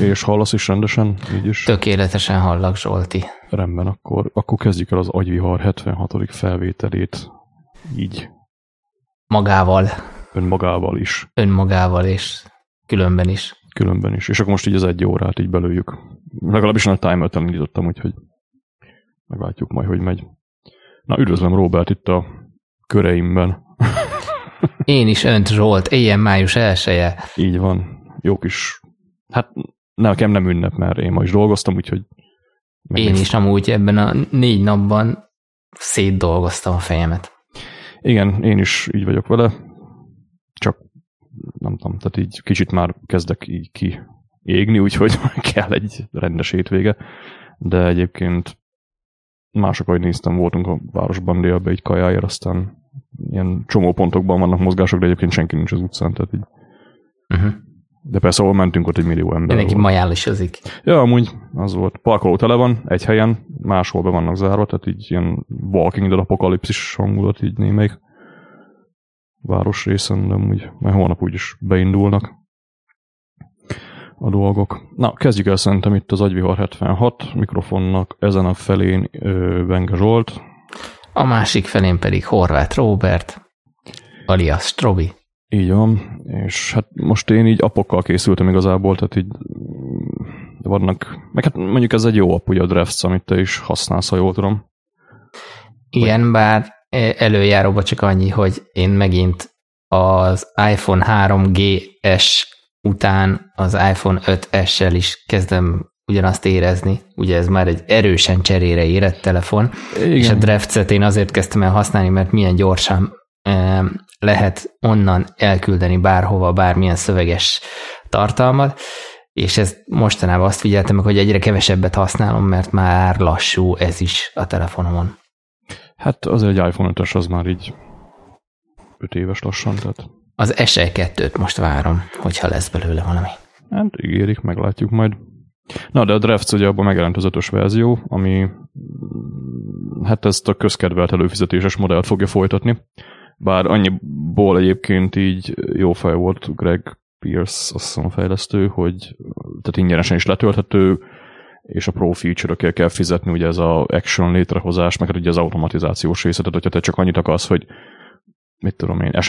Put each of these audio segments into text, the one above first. És hallasz is rendesen? Így is? Tökéletesen hallak, Zsolti. Rendben, akkor kezdjük el az Agyvihar 76. felvételét. Így. Magával. Önmagával is. Önmagával és különben is. Különben is. És akkor most így az egy órát így belőjük. Legalábbis a timert elindítottam, úgyhogy meglátjuk majd, hogy megy. Na, üdvözlöm Róbert itt a köreimben. Én is önt, Zsolt, éjjel május 1-e. Így van. Jó kis... Hát nekem nem ünnep, mert én ma is dolgoztam, úgyhogy... Én is amúgy ebben a 4 napban szétdolgoztam a fejemet. Igen, én is így vagyok vele. Csak nem tudom, tehát így kicsit már kezdek így ki égni, úgyhogy kell egy rendes hétvége. De egyébként mások, ahogy néztem, voltunk a városban délbe így kajáért, aztán ilyen csomó pontokban vannak mozgások, de egyébként senki nincs az utcán, tehát így. Uh-huh. De persze, ahol mentünk, ott egy millió ember. Mindenki majálisozik. Ja, amúgy az volt. Parkoló tele van, egy helyen, máshol be vannak zárva, tehát így ilyen Walking Dead apokalipszis hangulat így némelyik városrészen, de amúgy majd holnap úgyis beindulnak a dolgok. Na, kezdjük el szerintem itt az Agyvihar 76 mikrofonnak, ezen a felén Benke Zsolt. A másik felén pedig Horváth Róbert, alias Strobi. Így van, és hát most én így appokkal készültem igazából, tehát így vannak, meg hát mondjuk ez egy jó app, ugye a Drafts, amit te is használsz, ha jól tudom. Igen, bár előjáróban csak annyi, hogy én megint az iPhone 3GS után az iPhone 5S-sel is kezdem ugyanazt érezni, ugye ez már egy erősen cserére érett telefon, igen. És a Drafts-et én azért kezdtem el használni, mert milyen gyorsan lehet onnan elküldeni bárhova, bármilyen szöveges tartalmat, és ez mostanában azt figyeltem meg, hogy egyre kevesebbet használom, mert már lassú ez is a telefonomon. Hát az egy iPhone 5-ös, az már így 5 éves lassan, tehát... Az SE2-t most várom, hogyha lesz belőle valami. Hát ígérik, meglátjuk majd. Na, de a Drafts ugye abban megjelent az 5-ös verzió, ami hát ezt a közkedvelt előfizetéses modellt fogja folytatni. Bár annyiból egyébként így jó fej volt Greg Pierce, azt hiszem a fejlesztő, hogy tehát ingyenesen is letölthető, és a pro feature-ökkel kell fizetni, ugye ez az action létrehozás, meg ugye az automatizációs része, tehát hogyha te csak annyit akarsz, hogy mit tudom én,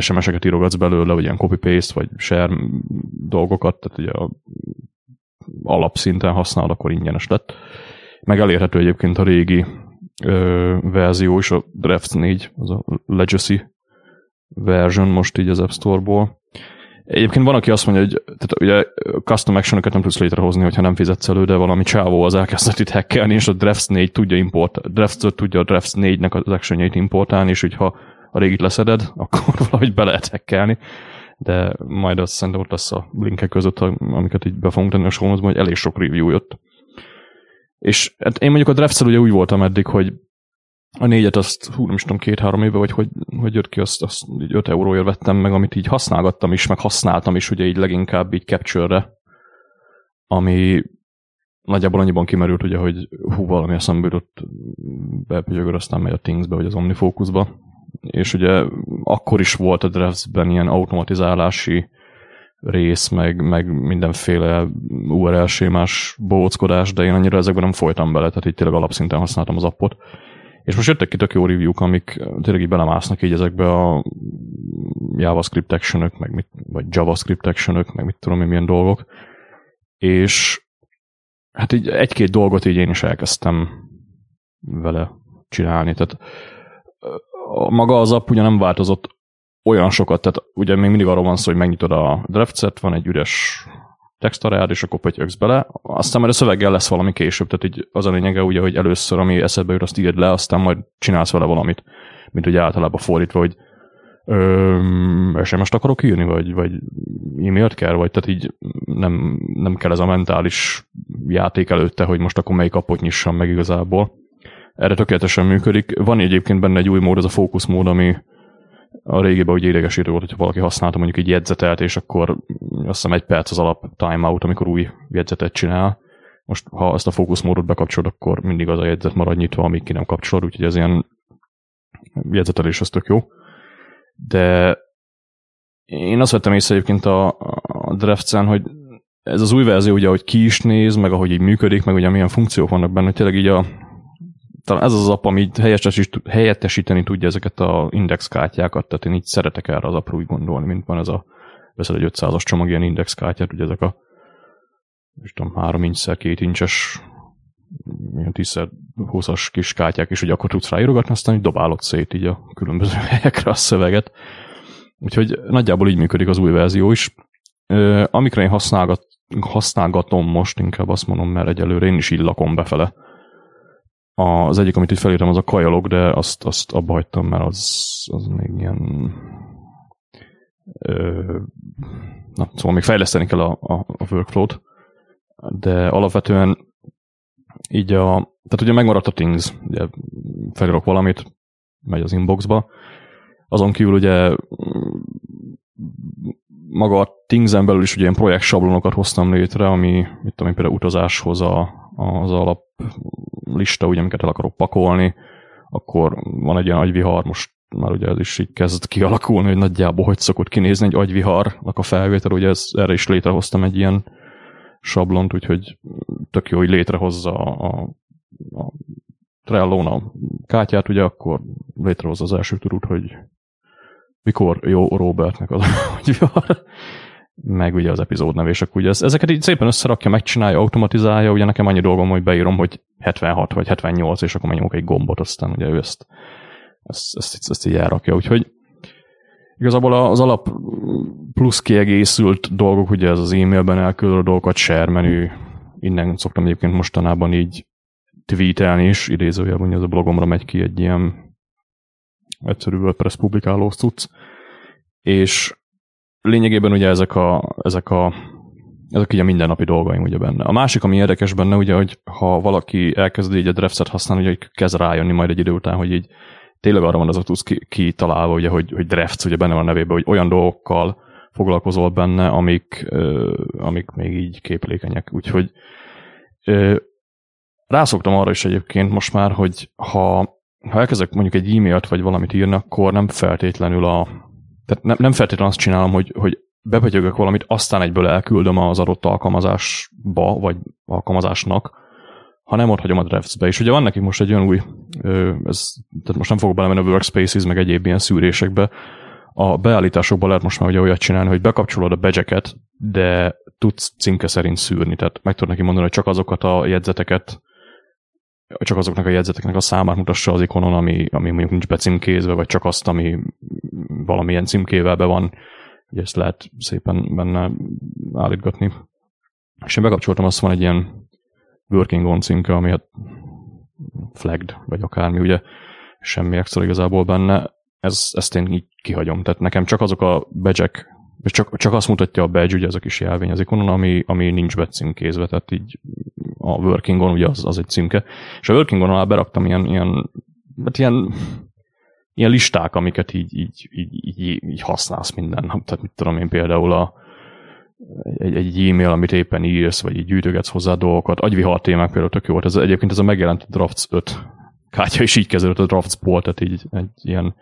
SMS-eket írogatsz belőle, vagy ilyen copy-paste, vagy share dolgokat, tehát ugye a alapszinten használod, akkor ingyenes lett. Meg elérhető egyébként a régi verzió is, a Drafts 4, az a Legacy version most így az App Store-ból. Egyébként van, aki azt mondja, hogy tehát ugye custom action-öket nem tudsz létrehozni, hogyha nem fizetsz elő, de valami csávó az elkezdett itt hackelni, és a Drafts 4 tudja importálni, Drafts 5 tudja a Drafts 4-nek az action-jait importálni, és hogyha a régit leszeded, akkor valahogy be lehet hackelni. De majd azt szerintem ott lesz a linkek között, amiket így be fogunk tenni a show notes-ban, hogy elég sok review jött. És hát én mondjuk a Drafts-el ugye úgy voltam eddig, hogy a 4-et azt, nem is tudom, 2-3 éve, vagy hogy jött ki, azt így 5 euróért vettem meg, amit így használgattam is, meg használtam is, ugye így leginkább így Capture-re, ami nagyjából annyiban kimerült, ugye, hogy valami eszembe jutott, belpügyögör, aztán megy a Thingsbe, vagy az Omnifocusba, és ugye akkor is volt a Drafts-ben ilyen automatizálási rész, meg mindenféle URL-sémás bóckodás, de én annyira ezekben nem folytam bele, tehát így tényleg alapszinten használtam az appot. És most jöttek ki tök jó review-k, amik tényleg így belemásznak így ezekbe a JavaScript action-ök, vagy JavaScript action-ök, meg mit tudom én, milyen dolgok. És hát így egy-két dolgot így én is elkezdtem vele csinálni. Tehát maga az app ugye nem változott olyan sokat, tehát ugye még mindig arról van szó, hogy megnyitod a Drafts-et, van egy üres textarád, és akkor pötyöksz bele, aztán majd a szöveggel lesz valami később, tehát így az a lényege ugye, hogy először, ami eszedbe jut, azt írd le, aztán majd csinálsz vele valamit, mint ugye általában fordítva, hogy SMS-t akarok írni, vagy e-mailt kell, vagy tehát így nem kell ez a mentális játék előtte, hogy most akkor melyik appot nyissam meg igazából. Erre tökéletesen működik. Van egyébként benne egy új mód, ez a fókuszmód, ami a régiben ugye idegesítő volt, hogyha valaki használta mondjuk egy jegyzetelt, és akkor azt hiszem 1 perc az alap timeout, amikor új jegyzetet csinál. Most ha ezt a fókuszmódot bekapcsolod, akkor mindig az a jegyzet marad nyitva, amíg ki nem kapcsolod, úgyhogy ez ilyen jegyzetelés, az tök jó. De én azt vettem észre egyébként a Drafts-en, hogy ez az új verzió, ugye, ahogy ki is néz, meg ahogy így működik, meg ugye milyen funkciók vannak benne, hogy tényleg így talán ez az app, ami így helyettesíteni tudja ezeket az indexkártyákat, tehát én így szeretek erre az appra úgy gondolni, mint van ez a, veszel egy 500-as csomag ilyen indexkártyát, ugye ezek a, nem tudom, 3 inch-szer 2 inches, ilyen 10x20-as kis kártyák, és ugye akkor tudsz ráírogatni, aztán így dobálod szét így a különböző helyekre a szöveget. Úgyhogy nagyjából így működik az új verzió is. Amikre én használgatom most, inkább azt mondom, mert egyelőre én is így lakom befele. Az egyik, amit így felírtam, az a kajalog, de azt abba hagytam, mert az még ilyen... Na, szóval még fejleszteni kell a workflow-t, de alapvetően így tehát ugye megmaradt a Things, ugye felírok valamit, megy az inboxba, azon kívül ugye maga a Things-en belül is ugye ilyen projekt sablonokat hoztam létre, ami, mit tudom én, például utazáshoz az alap lista, ugye, amiket el akarok pakolni, akkor van egy ilyen agyvihar, most már ugye ez is így kezd kialakulni, hogy nagyjából hogy szokott kinézni egy agyviharnak a felvétel, ugye erre is létrehoztam egy ilyen sablont, úgyhogy tök jó, hogy létrehozza a Trellón a kártyát, ugye akkor létrehozza az első turút, hogy mikor jó Robertnek az agyvihar, meg ugye az epizódnevések, ugye ezeket így szépen összerakja, megcsinálja, automatizálja, ugye nekem annyi dolgom, hogy beírom, hogy 76 vagy 78, és akkor megnyomok egy gombot, aztán ugye ő ezt így elrakja, úgyhogy igazából az alap plusz kiegészült dolgok, ugye ez az e-mailben elküldő dolgokat, share menü, innen szoktam egyébként mostanában így tweetelni is, idézőjelben, az a blogomra megy ki egy ilyen egyszerű WordPress publikálós cucc, és lényegében ugye ezek ugye mindennapi dolgaim ugye benne. A másik, ami érdekes benne, ugye, hogy ha valaki elkezd így a Drafts-et használni, ugye kezd rájönni majd egy idő után, hogy így tényleg arra van az tudsz kitalálva, ugye, hogy Drafts ugye benne van a nevében, hogy olyan dolgokkal foglalkozol benne, amik még így képlékenyek. Úgyhogy rászoktam arra is egyébként most már, hogy ha elkezdek mondjuk egy e-mailt vagy valamit írni, akkor nem feltétlenül tehát nem feltétlenül azt csinálom, hogy bepötyögök valamit, aztán egyből elküldöm az adott alkalmazásba, vagy alkalmazásnak, hanem ott hagyom a Drafts-be. És ugye van nekik most egy olyan új, tehát most nem fogok belemenni a workspaces, meg egyéb ilyen szűrésekbe, a beállításokban lehet most már ugye olyat csinálni, hogy bekapcsolod a badge-eket, de tudsz címke szerint szűrni, tehát meg tudod neki mondani, hogy csak azoknak a jegyzeteknek a számát mutassa az ikonon, ami mondjuk nincs becímkézve, vagy csak azt, ami valamilyen címkével be van, ugye ezt lehet szépen benne állítgatni. És én bekapcsoltam, azt van egy ilyen working on címke, ami hát flagged, vagy akármi, ugye semmi extra igazából benne. Ezt én így kihagyom. Tehát nekem csak azok a badge-ek, és csak azt mutatja a badge, ugye az a kis jelvény az ikonon, ami nincs becímkézve, tehát így a working on, ugye az egy címke. És a working on alá beraktam ilyen listák, amiket így használsz minden nap. Tehát mit tudom én, például egy e-mail, amit éppen írsz, vagy így gyűjtögetsz hozzá dolgokat. Agyvihar témák például tök jó volt. Egyébként ez a megjelent Drafts 5 kártya is így kezdődött a Drafts-ból, tehát így egy ilyen,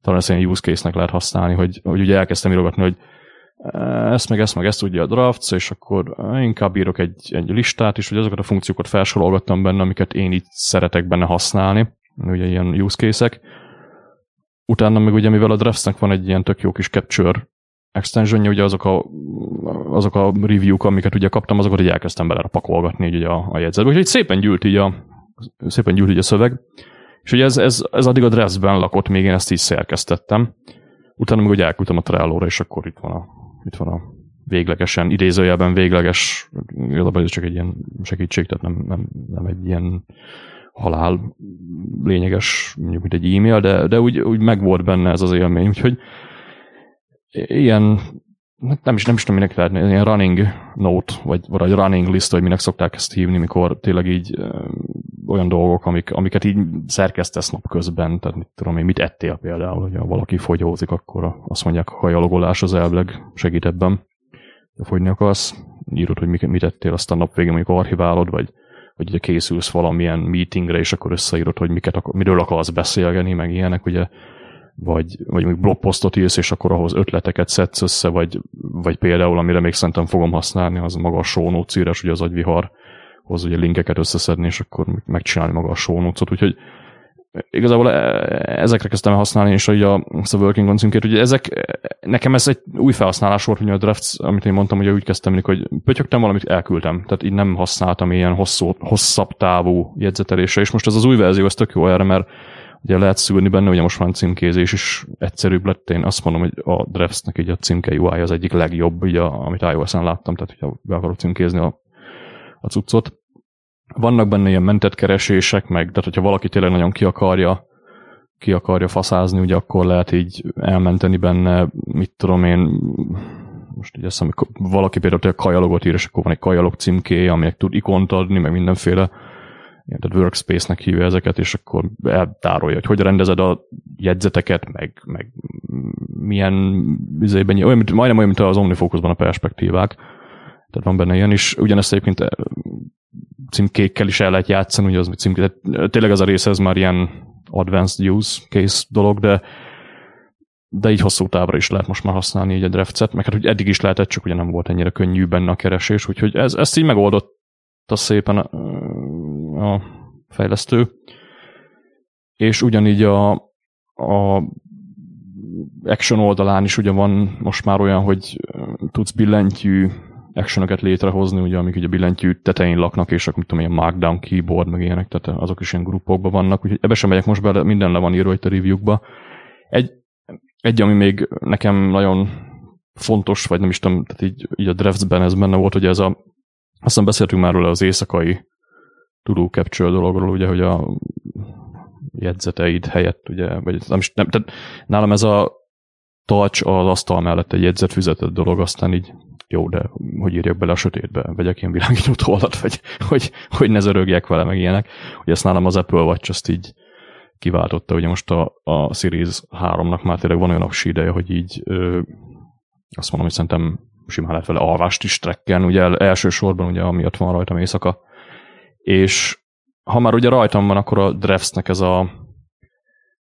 talán ezt ilyen use case-nek lehet használni, hogy ugye elkezdtem írogatni, hogy ezt meg ezt tudja a Drafts, és akkor inkább írok egy listát is, hogy azokat a funkciókat felsorolgattam benne, amiket én így szeretek benne használni, ugye ilyen use case-ek. Utána meg ugye, mivel a Draftsnek van egy ilyen tök jó kis capture extensionja, ugye azok a review-k, amiket ugye kaptam, azokat így elkezdtem bele pakolgatni így a jegyzetbe. Úgyhogy szépen gyűlt így a szöveg, és ugye ez addig a Draftsben lakott, még én ezt így szerkesztettem. Utána meg ugye elküldtem a Trello-ra, és akkor itt van a véglegesen, idézőjelben végleges, igazából ez csak egy ilyen segítség, tehát nem egy ilyen halál lényeges, mondjuk mint egy e-mail, de úgy megvolt benne ez az élmény, úgyhogy ilyen, nem is tudom, minek lehetne, ilyen running note, vagy egy running list, vagy minek szokták ezt hívni, mikor tényleg így olyan dolgok, amiket így szerkesztesz napközben, tehát mit tudom én, mit ettél például, hogyha valaki fogyózik, akkor azt mondják, hogy a kajalogolás az elvileg segít ebben, ha fogyni akarsz, írod, hogy mit ettél, aztán nap végén mondjuk archiválod, vagy ugye készülsz valamilyen meetingre, és akkor összeírod, hogy miről akarsz beszélgeni, meg ilyenek, ugye vagy még blogposztot írsz, és akkor ahhoz ötleteket szedsz össze, vagy például, amire még szerintem fogom használni, az maga a show notes írás, ugye az Agyviharhoz ugye linkeket összeszedni, és akkor megcsinálni maga a show notes-ot, úgyhogy igazából ezekre kezdtem használni, és így a working on címkét, ugye ezek, nekem ez egy új felhasználás volt, hogy a Drafts, amit én mondtam, ugye úgy kezdtem, hogy pötyögtem valamit, elküldtem, tehát így nem használtam ilyen hosszabb távú jegyzetelésre, és most ez az új verzió, ez tök jó erre, mert ugye lehet szűrni benne, ugye most már címkézés is egyszerűbb lett, én azt mondom, hogy a Draftsnek így a címke UI az egyik legjobb, ugye, amit iOS-en láttam, tehát hogyha be akarok címkézni a cuccot. Vannak benne ilyen mentett keresések, meg tehát hogyha valaki tényleg nagyon ki akarja faszázni, ugye akkor lehet így elmenteni benne, mit tudom én, most így azt hiszem, valaki például a kajalogot ír, és akkor van egy kajalog címkéje, aminek tud ikont adni, meg mindenféle, ilyen, tehát workspace-nek hívja ezeket, és akkor eltárolja, hogy rendezed a jegyzeteket, meg milyen üzében, majdnem olyan, mint az Omnifocusban a perspektívák, tehát van benne ilyen is, ugyanezt egyébként címkékkel is el lehet játszani, ugye az címké, tehát tényleg ez a része, ez már ilyen advanced use case dolog, de így hosszú távra is lehet most már használni így a Drafts-et, meg hát úgy eddig is lehetett, csak ugye nem volt ennyire könnyű benne a keresés, úgyhogy ezt így megoldotta szépen a fejlesztő, és ugyanígy a action oldalán is ugye van most már olyan, hogy tudsz billentyű actionöket létrehozni, ugye, amik ugye billentyű tetején laknak, és akkor mit tudom, ilyen markdown keyboard, meg ilyenek, tehát azok is ilyen grupokban vannak, úgyhogy ebbe sem megyek most bele, minden le van írva itt a review-kba. Egy, ami még nekem nagyon fontos, vagy nem is tudom, tehát így a Drafts-ben ez benne volt, hogy ez aztán beszéltünk már róla az éjszakai to-do capture dologról, ugye, hogy a jegyzeteid helyett, ugye, vagy nem, tehát nálam ez a touch az asztal mellett egy jegyzetfüzetet dolog, aztán így jó, de hogy írjak bele a sötétbe, vegyek ilyen világító tollat, vagy hogy ne zörögjek vele, meg ilyenek. Ugye ezt nálam az Apple Watch azt így kiváltotta, ugye most a Series 3-nak már tényleg van olyan aksi ideje, hogy így azt mondom, hogy szerintem simán lehet vele alvást is trekken, ugye elsősorban ugye amiatt van rajtam éjszaka. És ha már ugye rajtam van, akkor a Draftsnek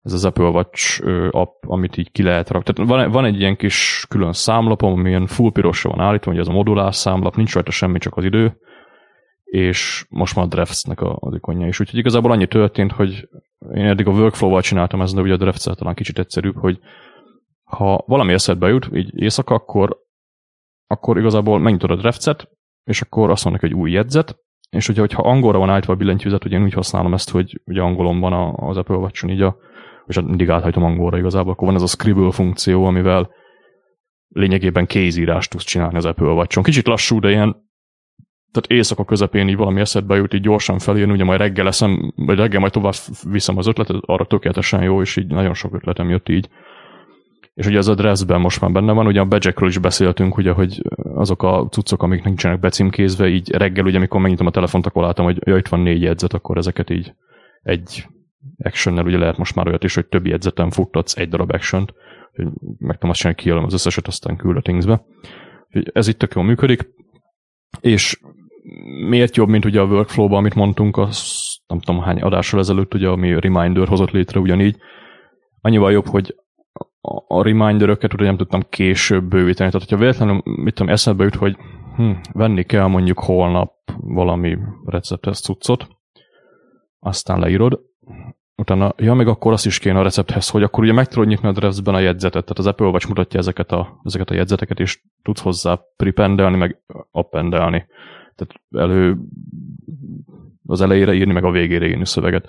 ez az Apple Watch app, amit így ki lehet rakni. Tehát van egy ilyen kis külön számlapom, ami ilyen full pirosra van állítva, ugye ez a modulás számlap, nincs rajta semmi, csak az idő, és most már a Drafts-nek az ikonja is. Úgyhogy igazából annyi történt, hogy én eddig a workflow-val csináltam ezt, de ugye a Drafts-el talán kicsit egyszerűbb, hogy ha valami eszedbe jut, így éjszaka, akkor igazából megnyitod a Drafts-et, és akkor azt mondnak, hogy új jegyzet, és ugye, hogyha angolra van állítva a billentyűzet, ugye én úgy használom ezt, hogy ugye angolon van az Apple Watch-on, így és mindig áthajtom angolra igazából, akkor van ez a Scribble funkció, amivel lényegében kézírást tudsz csinálni az Apple Watch-on. Kicsit lassú, de ilyen, tehát éjszaka közepén így valami eszedbe jut, így gyorsan felírni, ugye majd reggel eszem, vagy reggel majd tovább viszem az ötletet, arra tökéletesen jó, és így nagyon sok ötletem jött így. És ugye ez a Drafts-ben most már benne van, ugye a badge-ekről is beszéltünk, ugye, hogy azok a cuccok, amik nincsenek becímkézve, így reggel, ugye amikor megnyitom a telefont, akkor látom, hogy ja, itt van 4 jegyzet, akkor ezeket így egy actionnel, ugye lehet most már olyat is, hogy több jegyzeten futtatsz egy darab actiont, hogy meg tudom azt csinálni, kijelölöm az összeset, aztán küld a Thingsbe. Ez itt tök jól működik, és miért jobb, mint ugye a workflow-ban, amit mondtunk, az nem tudom hány adással ezelőtt, ugye, ami Reminder hozott létre ugyanígy. Annyival jobb, hogy a Reminder-öket ugye nem tudtam később bővíteni, tehát hogyha véletlenül, mit tudom, eszembe jut, hogy venni kell mondjuk holnap valami recepthez cuccot, aztán leírod, utána, ja, meg akkor azt is kéne a recepthez, hogy akkor ugye meg tudod nyitni a Drafts-ben a jegyzetet, tehát az Apple Watch mutatja ezeket a jegyzeteket, és tudsz hozzá prependelni, meg appendelni. Tehát az elejére írni, meg a végére írni szöveget.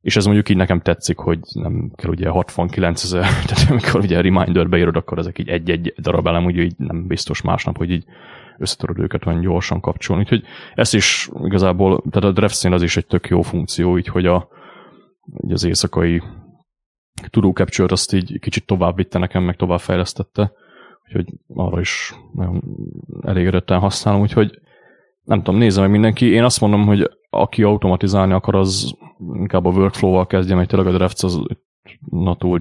És ez mondjuk így nekem tetszik, hogy nem kell ugye 69 000, tehát amikor ugye a Reminderbe írod, akkor ezek így egy-egy darab elem, ugye így nem biztos másnap, hogy így összetöröd őket olyan gyorsan kapcsolni. Úgyhogy ez is igazából, tehát a Drafts-en az is egy tök jó funkció, így hogy így az éjszakai to-do capture-t azt így kicsit tovább vitte nekem, meg tovább fejlesztette, úgyhogy arra is nagyon elégedetten használom, úgyhogy nem tudom, nézze meg mindenki. Én azt mondom, hogy aki automatizálni akar, az inkább a workflow-val kezdje, mert tényleg a Drafts az natúl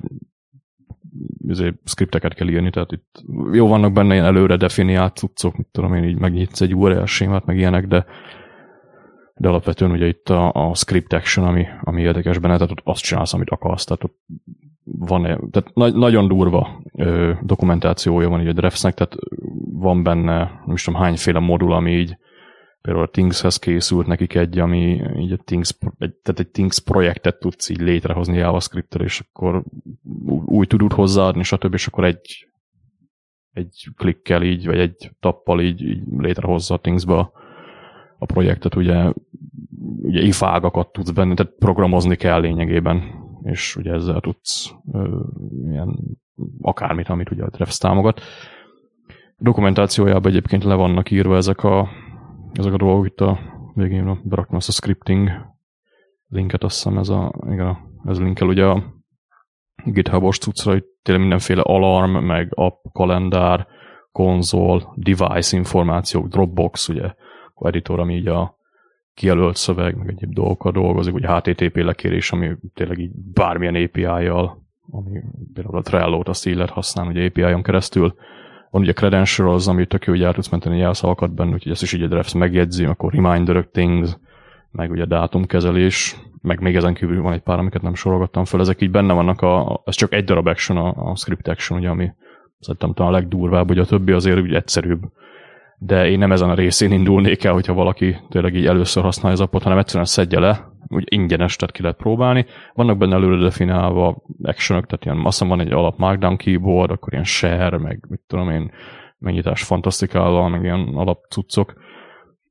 scripteket kell írni, tehát itt jó vannak benne ilyen előre definiált cuccok, mit tudom én, így megnyitsz egy URL sémát, meg ilyenek, de de alapvetően ugye itt a script action, ami érdekes benne, tehát azt csinálsz, amit akarsz, tehát ott van, tehát nagyon durva dokumentációja van így a Draftsnek, tehát van benne, nem is tudom hányféle modul, ami így például a Thingshez készült nekik egy, ami így a egy Things projektet tudsz így létrehozni JavaScript-tel, és akkor úgy tudod hozzáadni, stb. És akkor egy klikkel így, vagy egy tappal így létrehozza a Thingsba a projektet, ugye ifágakat tudsz benne, tehát programozni kell lényegében, és ugye ezzel tudsz ilyen akármit, amit ugye a Drafts támogat. Dokumentációjában egyébként le vannak írva ezek a dolgok, itt a végén beraktam azt a scripting linket, azt hiszem ez a linkkel ugye a GitHub-os cuccra, hogy tényleg mindenféle alarm, meg app, kalendár, konzol, device információk, Dropbox, ugye editor, ami így a kijelölt szöveg, meg egyéb dolgokkal dolgozik, ugye HTTP lekérés, ami tényleg így bármilyen API-jal, ami például a Trello-t, azt így lehet használni, ugye API-on keresztül. Van ugye credentials, amit tök jó, hogy el tudsz menteni jelszavakat benne, úgyhogy ezt is így a Drafts megjegyzi, akkor reminder things, meg ugye dátumkezelés, meg még ezen kívül van egy pár, amiket nem sorolgattam föl, ezek így benne vannak, ez csak egy darab action, a script action, ugye, ami szerintem talán a legdurvább, hogy a többi azért ugye egyszerűbb. De én nem ezen a részén indulnék el, hogyha valaki tényleg így először használja az appot, hanem egyszerűen szedje le, úgy ingyenes, tehát ki lehet próbálni. Vannak benne előre definálva actionok, tehát ilyen, azt hiszem van egy alap markdown keyboard, akkor ilyen share, meg mit tudom én, megnyitás fantasztikával, meg ilyen alap cuccok.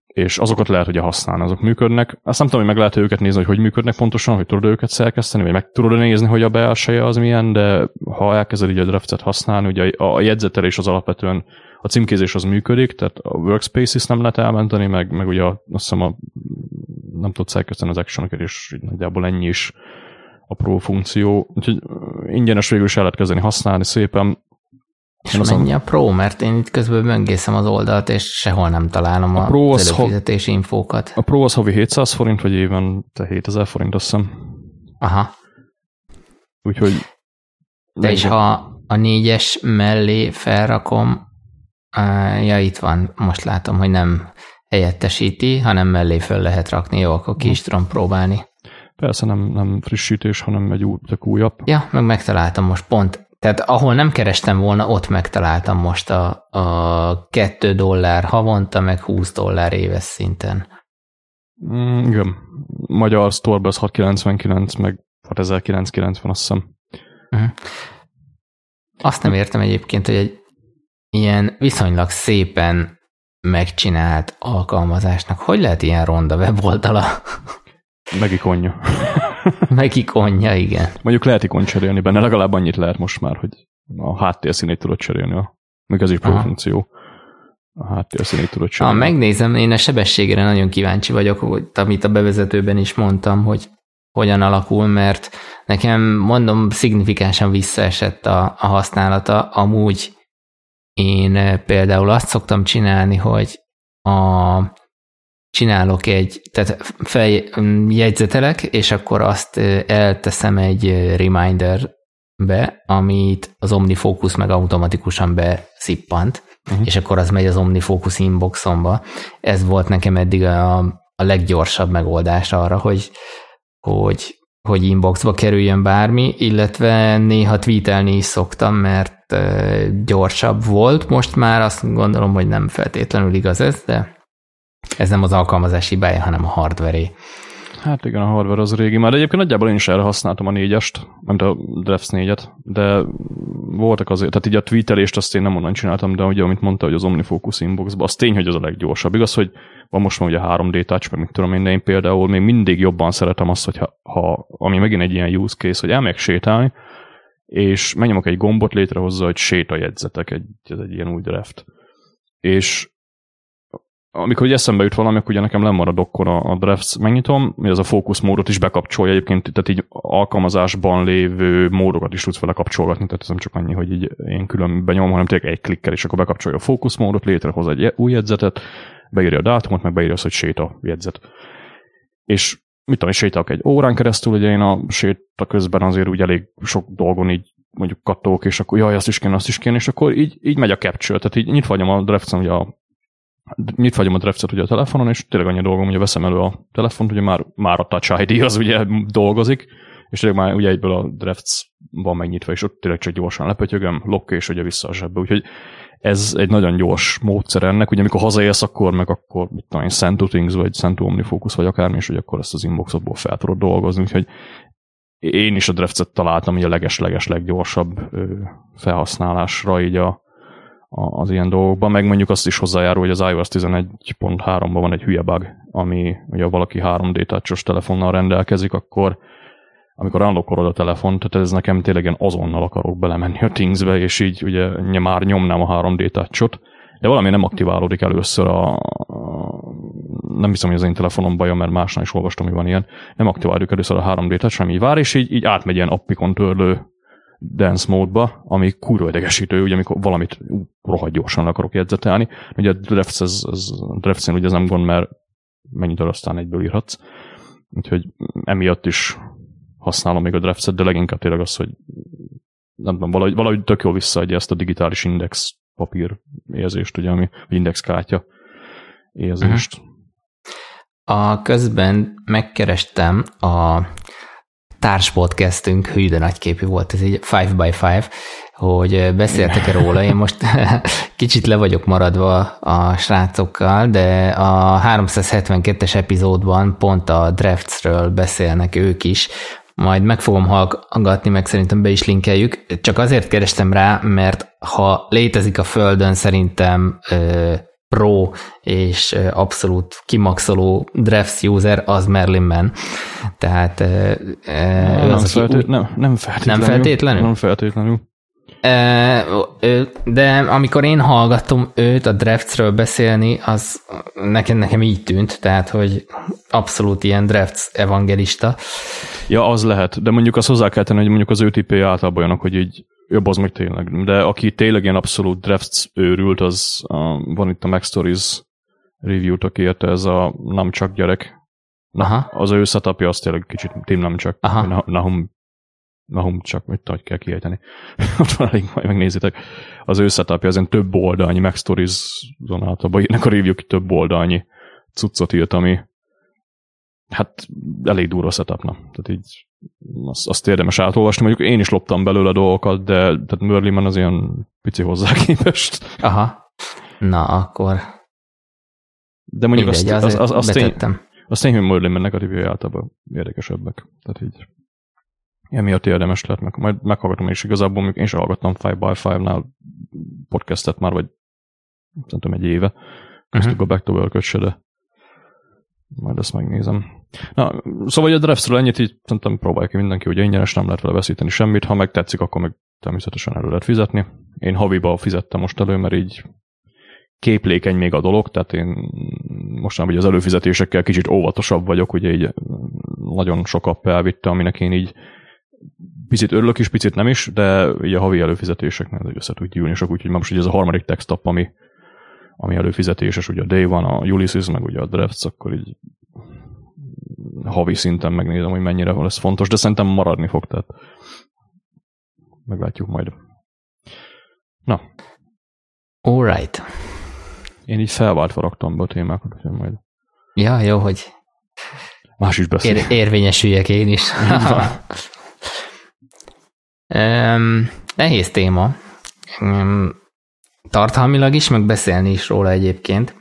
És azokat lehet ugye használni, azok működnek. Azt nem tudom, hogy meg lehet őket nézni, hogy működnek pontosan, hogy tudod őket szerkeszteni, vagy meg tudod nézni, hogy a belseje az milyen, de ha elkezded így a Drafts-et használni, ugye a jegyzetelés az alapvetően a címkézés az működik, tehát a workspace-is nem lehet elmenteni, meg ugye azt hiszem nem tudod szerkeszteni az action-okat, és nagyjából ennyi is a pro funkció. Úgyhogy ingyenes végül is el lehet kezdeni használni szépen. És mennyi a Pro? Mert én itt közben böngészem az oldalt, és sehol nem találom az előfizetési infókat. A Pro az havi 700 forint, vagy évente 7000 forint, azt hiszem. Aha. Úgyhogy... De és ha a 4-es mellé felrakom, ja itt van, most látom, hogy nem helyettesíti, hanem mellé föl lehet rakni, jó, akkor ki is tudom próbálni. Persze nem frissítés, hanem egy újabb. Ja, meg megtaláltam most pont. Tehát ahol nem kerestem volna, ott megtaláltam most a $2 havonta, meg $20 éves szinten. Igen. Magyar sztorban az 699, meg 6990, azt hiszem. Azt nem értem egyébként, hogy egy ilyen viszonylag szépen megcsinált alkalmazásnak hogy lehet ilyen ronda weboldala? Megikonja. Megikonja, igen. Mondjuk lehet ikon cserélni benne, legalább annyit lehet most már, hogy a háttérszínét tudod cserélni. Még ez is pro funkció. A háttérszínét tudod cserélni. Megnézem, én a sebességre nagyon kíváncsi vagyok, amit a bevezetőben is mondtam, hogy hogyan alakul, mert nekem, mondom, szignifikánsan visszaesett a használata. Amúgy én például azt szoktam csinálni, hogy csinálok tehát feljegyzetelek, és akkor azt elteszem egy reminderbe, amit az Omnifocus meg automatikusan beszippant, és akkor az megy az Omnifocus inboxomba. Ez volt nekem eddig a leggyorsabb megoldás arra, hogy inboxba kerüljön bármi, illetve néha tweetelni is szoktam, mert gyorsabb volt. Most már azt gondolom, hogy nem feltétlenül igaz ez, de ez nem az alkalmazás hibája, hanem a hardware-é. Hát igen, a hardware az régi. Már egyébként nagyjából én is erre használtam a 4-est, mint a Drafts 4-et, de voltak azért, tehát így a tweetelést azt én nem onnan csináltam, de ugye, amit mondta, hogy az Omnifocus inboxban, az tény, hogy az a leggyorsabb. Igaz, hogy van most már ugye 3D touch, meg mit tudom én például még mindig jobban szeretem azt, hogy ami megint egy ilyen use case, hogy elmegyek sétálni, és megnyomok egy gombot, létrehozza, hogy sétajegyzetek, ez egy ilyen új Draft. És amikor eszembe jut valami, akkor ugye nekem lemarad akkor a Drafts, megnyitom, hogy ez a fókuszmódot is bekapcsolja egyébként, tehát így alkalmazásban lévő módokat is tudsz vele kapcsolgatni, tehát ez nem csak annyi, hogy így én külön benyomom, hanem tényleg egy klikkel, és akkor bekapcsolja a fókuszmódot, létrehoz egy új jegyzetet, beírja a dátumot, meg beírja azt, hogy séta jegyzet. És mit tudom, sétálok egy órán keresztül, ugye én a séta közben azért úgy elég sok dolgon így mondjuk kattogok, és akkor jaj, azt is kéne, és akkor így megy a capture, tehát így nyitva vagyom a Drafts-en, ugye a nyitva hagyom a Drafts-et ugye a telefonon, és tényleg annyi dolgom, ugye veszem elő a telefont, ugye már a Touch ID az ugye dolgozik, és tényleg már ugye egyből a Drafts van megnyitva, és ott tényleg csak gyorsan lepötyögöm, lock és ugye vissza a zsebbe. Úgyhogy ez egy nagyon gyors módszer ennek, ugye amikor hazaélsz, akkor mit tudom én, Send to Things, vagy Send to Omnifocus, vagy akármi, és ugye akkor ezt az inboxodból fel tudod dolgozni, úgyhogy én is a Drafts-et találtam így a leges-leges leggyorsabb felhasználásra így az ilyen dolgokban, meg mondjuk azt is hozzájárul, hogy az iOS 11.3-ban van egy hülye bug, ami, hogyha valaki 3D touch-os telefonnal rendelkezik, akkor amikor unlockolod a telefont, tehát ez nekem tényleg én azonnal akarok belemenni a Things-be, és így ugye már nyomnám a 3D touch-ot, de valami nem aktiválódik először nem hiszem, hogy az én telefonom baja, mert másnál is olvastam, hogy van ilyen, nem aktiválódik először a 3D touch, hanem így vár, és így átmegy ilyen appikon törlő dance módba, ami kurva idegesítő, ugye amikor valamit rohadt gyorsan akarok jegyzetelni. Ugye a Drafts-en ugye ez nem gond, mert mennyit aztán egyből írhatsz. Úgyhogy emiatt is használom még a Drafts-et, de leginkább tényleg az, hogy nem tudom, valahogy tök jól visszaadja ezt a digitális index papír érzést, ugye, ami indexkártya érzést. A közben megkerestem a társpodcastünk, hű de nagyképű volt, ez egy 5x5, hogy beszéltek-e róla, én most kicsit le vagyok maradva a srácokkal, de a 372-es epizódban pont a Draftsről beszélnek ők is, majd meg fogom hallgatni, meg szerintem be is linkeljük, csak azért kerestem rá, mert ha létezik a Földön szerintem pro és abszolút kimaxoló Drafts user, az Merlin Mann. Tehát nem feltétlenül. De amikor én hallgattam őt a Draftsről beszélni, az nekem így tűnt, tehát hogy abszolút ilyen Drafts evangelista. Ja, az lehet, de mondjuk azt hozzá kell tenni, hogy mondjuk az ÖTP általában olyanok, hogy így jobb az meg tényleg, de aki tényleg ilyen abszolút Drafts őrült, az van itt a Mac Stories review-t, aki érte ez a nem csak gyerek. Aha. Az ő setupja az tényleg kicsit Team nem csak, Nahum csak, hogy kell kiejteni. Ott van elég, majd megnézitek. Az ő setupja ezen több oldalnyi Mac Stories-on általában írnak a review-k, több oldalnyi cuccot írt, ami hát elég durva setupna. Tehát így azt érdemes átolvasni. Mondjuk én is loptam belőle dolgokat, de tehát Merlin Mann az ilyen pici hozzáképest. Aha. Na, akkor. De mondjuk mindegy, azt én, hogy Merlin Mann-nek a review-i általában érdekesebbek. Tehát így. Emiatt érdemes lehet, majd meghallgatom, és igazából még én sem hallgattam 5x5-nál podcastet már, vagy szerintem egy éve. Köztük a Back to Work-öt se, de majd ezt megnézem. Na, szóval a Drafts-ről ennyit így szerintem próbálja ki mindenki, hogy ingyenes, nem lehet vele veszíteni semmit, ha meg tetszik, akkor meg természetesen elő lehet fizetni. Én haviba fizettem most elő, mert így képlékeny még a dolog, tehát én mostanában az előfizetésekkel kicsit óvatosabb vagyok, ugye így nagyon sok app elvitte, aminek én így picit örülök is, picit nem is, de ugye a havi előfizetések, mert össze tud gyűlni sok, úgyhogy most ugye ez a harmadik text app, ami előfizetéses, ugye a Day One, a Ulysses, meg ugye a Drafts, akkor így havi szinten megnézem, hogy mennyire van ez fontos, de szerintem maradni fog, tehát meglátjuk majd. Na. Alright. Én így felváltva raktam be a témákat, hogy majd. Ja, jó, hogy más is beszél. Érvényesüljek én is. Nehéz téma. Tartalmilag is, meg beszélni is róla egyébként.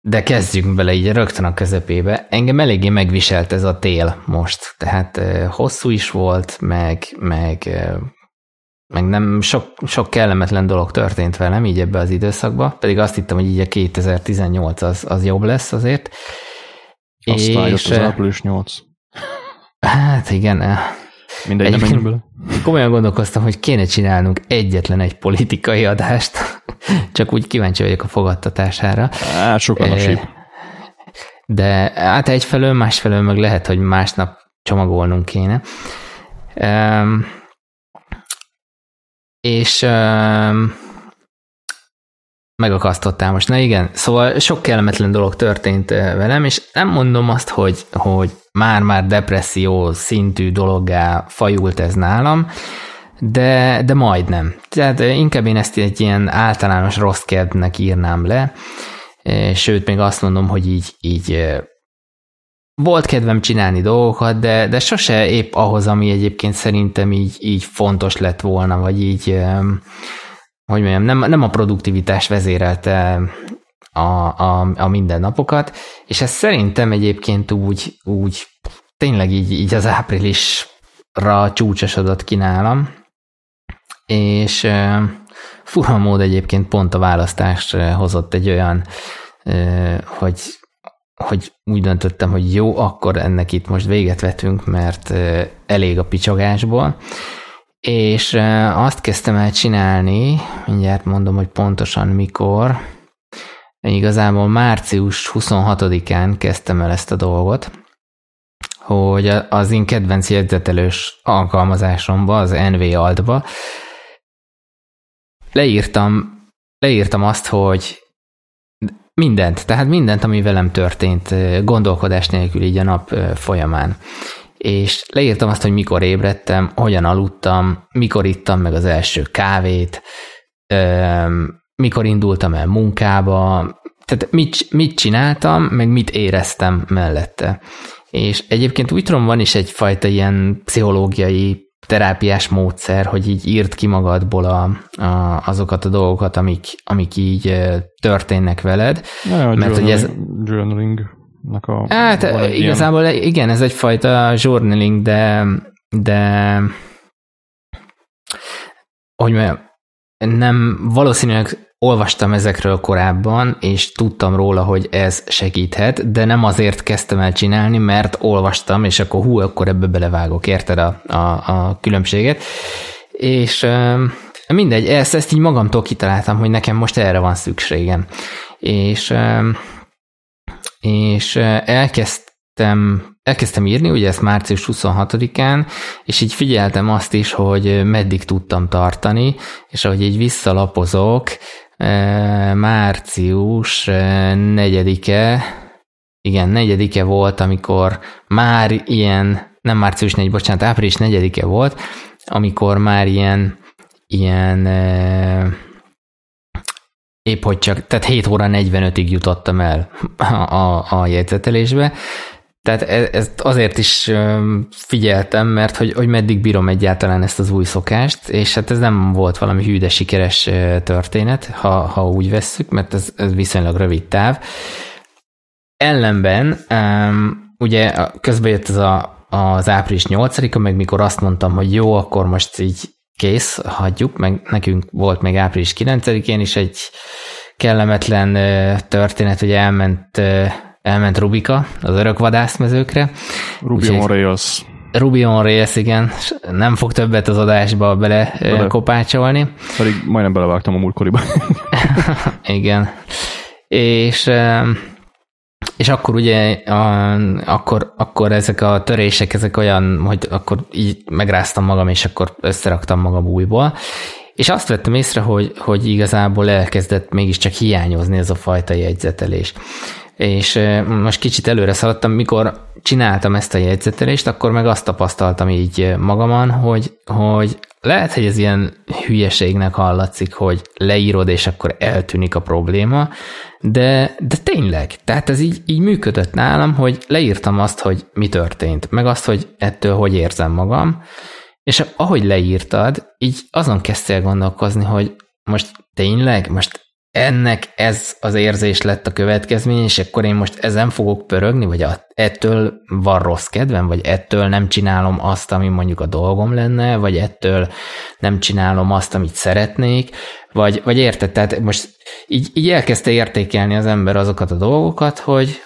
De kezdjünk bele így rögtön a közepébe. Engem eléggé megviselt ez a tél most. Tehát hosszú is volt, meg nem sok kellemetlen dolog történt velem így ebbe az időszakba, pedig azt hittem, hogy így a 2018 az jobb lesz azért. Aztán jött az április 8. Hát igen. Mindegy, nem menjünk bele. Komolyan gondolkoztam, hogy kéne csinálnunk egyetlen egy politikai adást, csak úgy kíváncsi vagyok a fogadtatására. Hát sokan a síp. De hát egyfelől, másfelől meg lehet, hogy másnap csomagolnunk kéne. És megakasztottál most. Na igen, szóval sok kellemetlen dolog történt velem, és nem mondom azt, hogy már-már depresszió szintű dologgá fajult ez nálam, de majdnem. Tehát inkább én ezt egy ilyen általános rossz kedvnek írnám le, sőt, még azt mondom, hogy így volt kedvem csinálni dolgokat, de sose épp ahhoz, ami egyébként szerintem így fontos lett volna, vagy így, hogy mondjam, nem a produktivitás vezérelte a mindennapokat, és ez szerintem egyébként úgy tényleg így az áprilisra csúcsosodott ki nálam, és fura mód egyébként pont a választás hozott egy olyan, hogy úgy döntöttem, hogy jó, akkor ennek itt most véget vetünk, mert elég a picsogásból, és azt kezdtem el csinálni, mindjárt mondom, hogy pontosan mikor, igazából március 26-án kezdtem el ezt a dolgot, hogy az én kedvenc jegyzetelős alkalmazásomba, az NV Altba leírtam azt, hogy mindent, ami velem történt, gondolkodás nélkül így a nap folyamán. És leírtam azt, hogy mikor ébredtem, hogyan aludtam, mikor ittam meg az első kávét, mikor indultam el munkába, tehát mit csináltam, meg mit éreztem mellette. És egyébként úgy tudom, van is egyfajta ilyen pszichológiai, terápiás módszer, hogy így írd ki magadból azokat a dolgokat, amik így történnek veled. Mert hogy ez journaling-nak a... Hát igazából ilyen. Igen, ez egyfajta journaling, de hogy nem, valószínűleg olvastam ezekről korábban, és tudtam róla, hogy ez segíthet, de nem azért kezdtem el csinálni, mert olvastam, és akkor akkor ebbe belevágok, érted a különbséget. És mindegy, ezt így magamtól kitaláltam, hogy nekem most erre van szükségem. És elkezdtem írni, ugye ezt március 26-án, és így figyeltem azt is, hogy meddig tudtam tartani, és ahogy így visszalapozok, március 4-e, igen, 4-e volt, amikor már ilyen, nem március 4, bocsánat, április 4-e volt, amikor már ilyen épp hogy csak, tehát 7 óra 45-ig jutottam el a jegyzetelésbe, tehát ezt azért is figyeltem, mert hogy meddig bírom egyáltalán ezt az új szokást, és hát ez nem volt valami hű, de sikeres történet, ha úgy vesszük, mert ez viszonylag rövid táv. Ellenben ugye közben jött az április 8-a, meg mikor azt mondtam, hogy jó, akkor most így kész, hagyjuk, meg nekünk volt még április 9-én is egy kellemetlen történet, hogy elment Rubika az örök vadászmezőkre. Rubion Reyes, igen. Nem fog többet az adásba bele kopácsolni. Pedig majdnem belevágtam a múltkoriban. Igen. És akkor ugye akkor ezek a törések, ezek olyan, hogy akkor így megráztam magam, és akkor összeraktam magam újból. És azt vettem észre, hogy igazából elkezdett mégiscsak hiányozni ez a fajta jegyzetelés. És most kicsit előre szaladtam, mikor csináltam ezt a jegyzetelést, akkor meg azt tapasztaltam így magamon, hogy lehet, hogy ez ilyen hülyeségnek hallatszik, hogy leírod, és akkor eltűnik a probléma, de tényleg, tehát ez így működött nálam, hogy leírtam azt, hogy mi történt, meg azt, hogy ettől hogy érzem magam, és ahogy leírtad, így azon kezdtél el gondolkozni, hogy most tényleg, most ennek ez az érzés lett a következmény, és akkor én most ezen fogok pörögni, vagy ettől van rossz kedvem, vagy ettől nem csinálom azt, ami mondjuk a dolgom lenne, vagy ettől nem csinálom azt, amit szeretnék, vagy érted, tehát most így elkezdte értékelni az ember azokat a dolgokat, hogy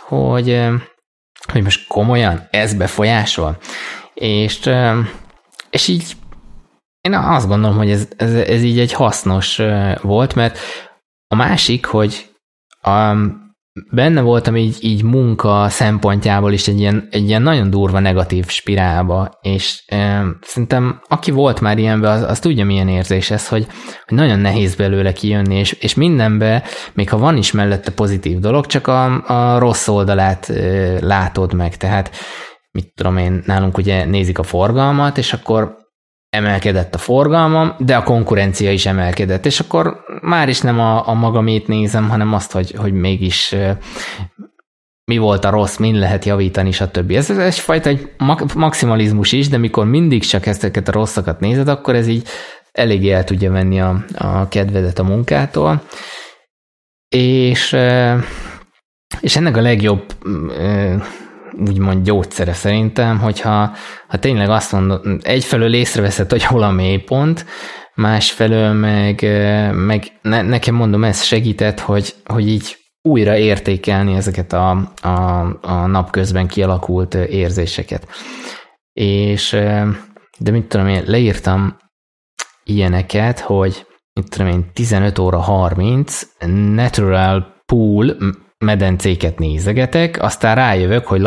most komolyan ez befolyásol. És így én azt gondolom, hogy ez így egy hasznos volt, mert a másik, hogy benne voltam így munka szempontjából is egy ilyen nagyon durva negatív spirálba, és szerintem aki volt már ilyenben, az tudja, milyen érzés ez, hogy nagyon nehéz belőle kijönni, és mindenbe, még ha van is mellette pozitív dolog, csak a rossz oldalát látod meg. Tehát mit tudom én, nálunk ugye nézik a forgalmat, és akkor emelkedett a forgalmam, de a konkurencia is emelkedett, és akkor már is nem a magamét nézem, hanem azt, hogy mégis mi volt a rossz, min lehet javítani, stb. Ez egyfajta egy maximalizmus is, de mikor mindig csak ezeket a rosszakat nézed, akkor ez így eléggé el tudja venni a kedvedet a munkától. És ennek a legjobb úgymond gyógyszere szerintem, hogyha tényleg azt mondod, egyfelől észreveszed, hogy hol a mélypont, másfelől meg nekem mondom, ez segített, hogy így újra értékelni ezeket a napközben kialakult érzéseket. De mit tudom én, leírtam ilyeneket, hogy mit tudom én, 15 óra 30 natural pool medencéket nézegetek, aztán rájövök, hogy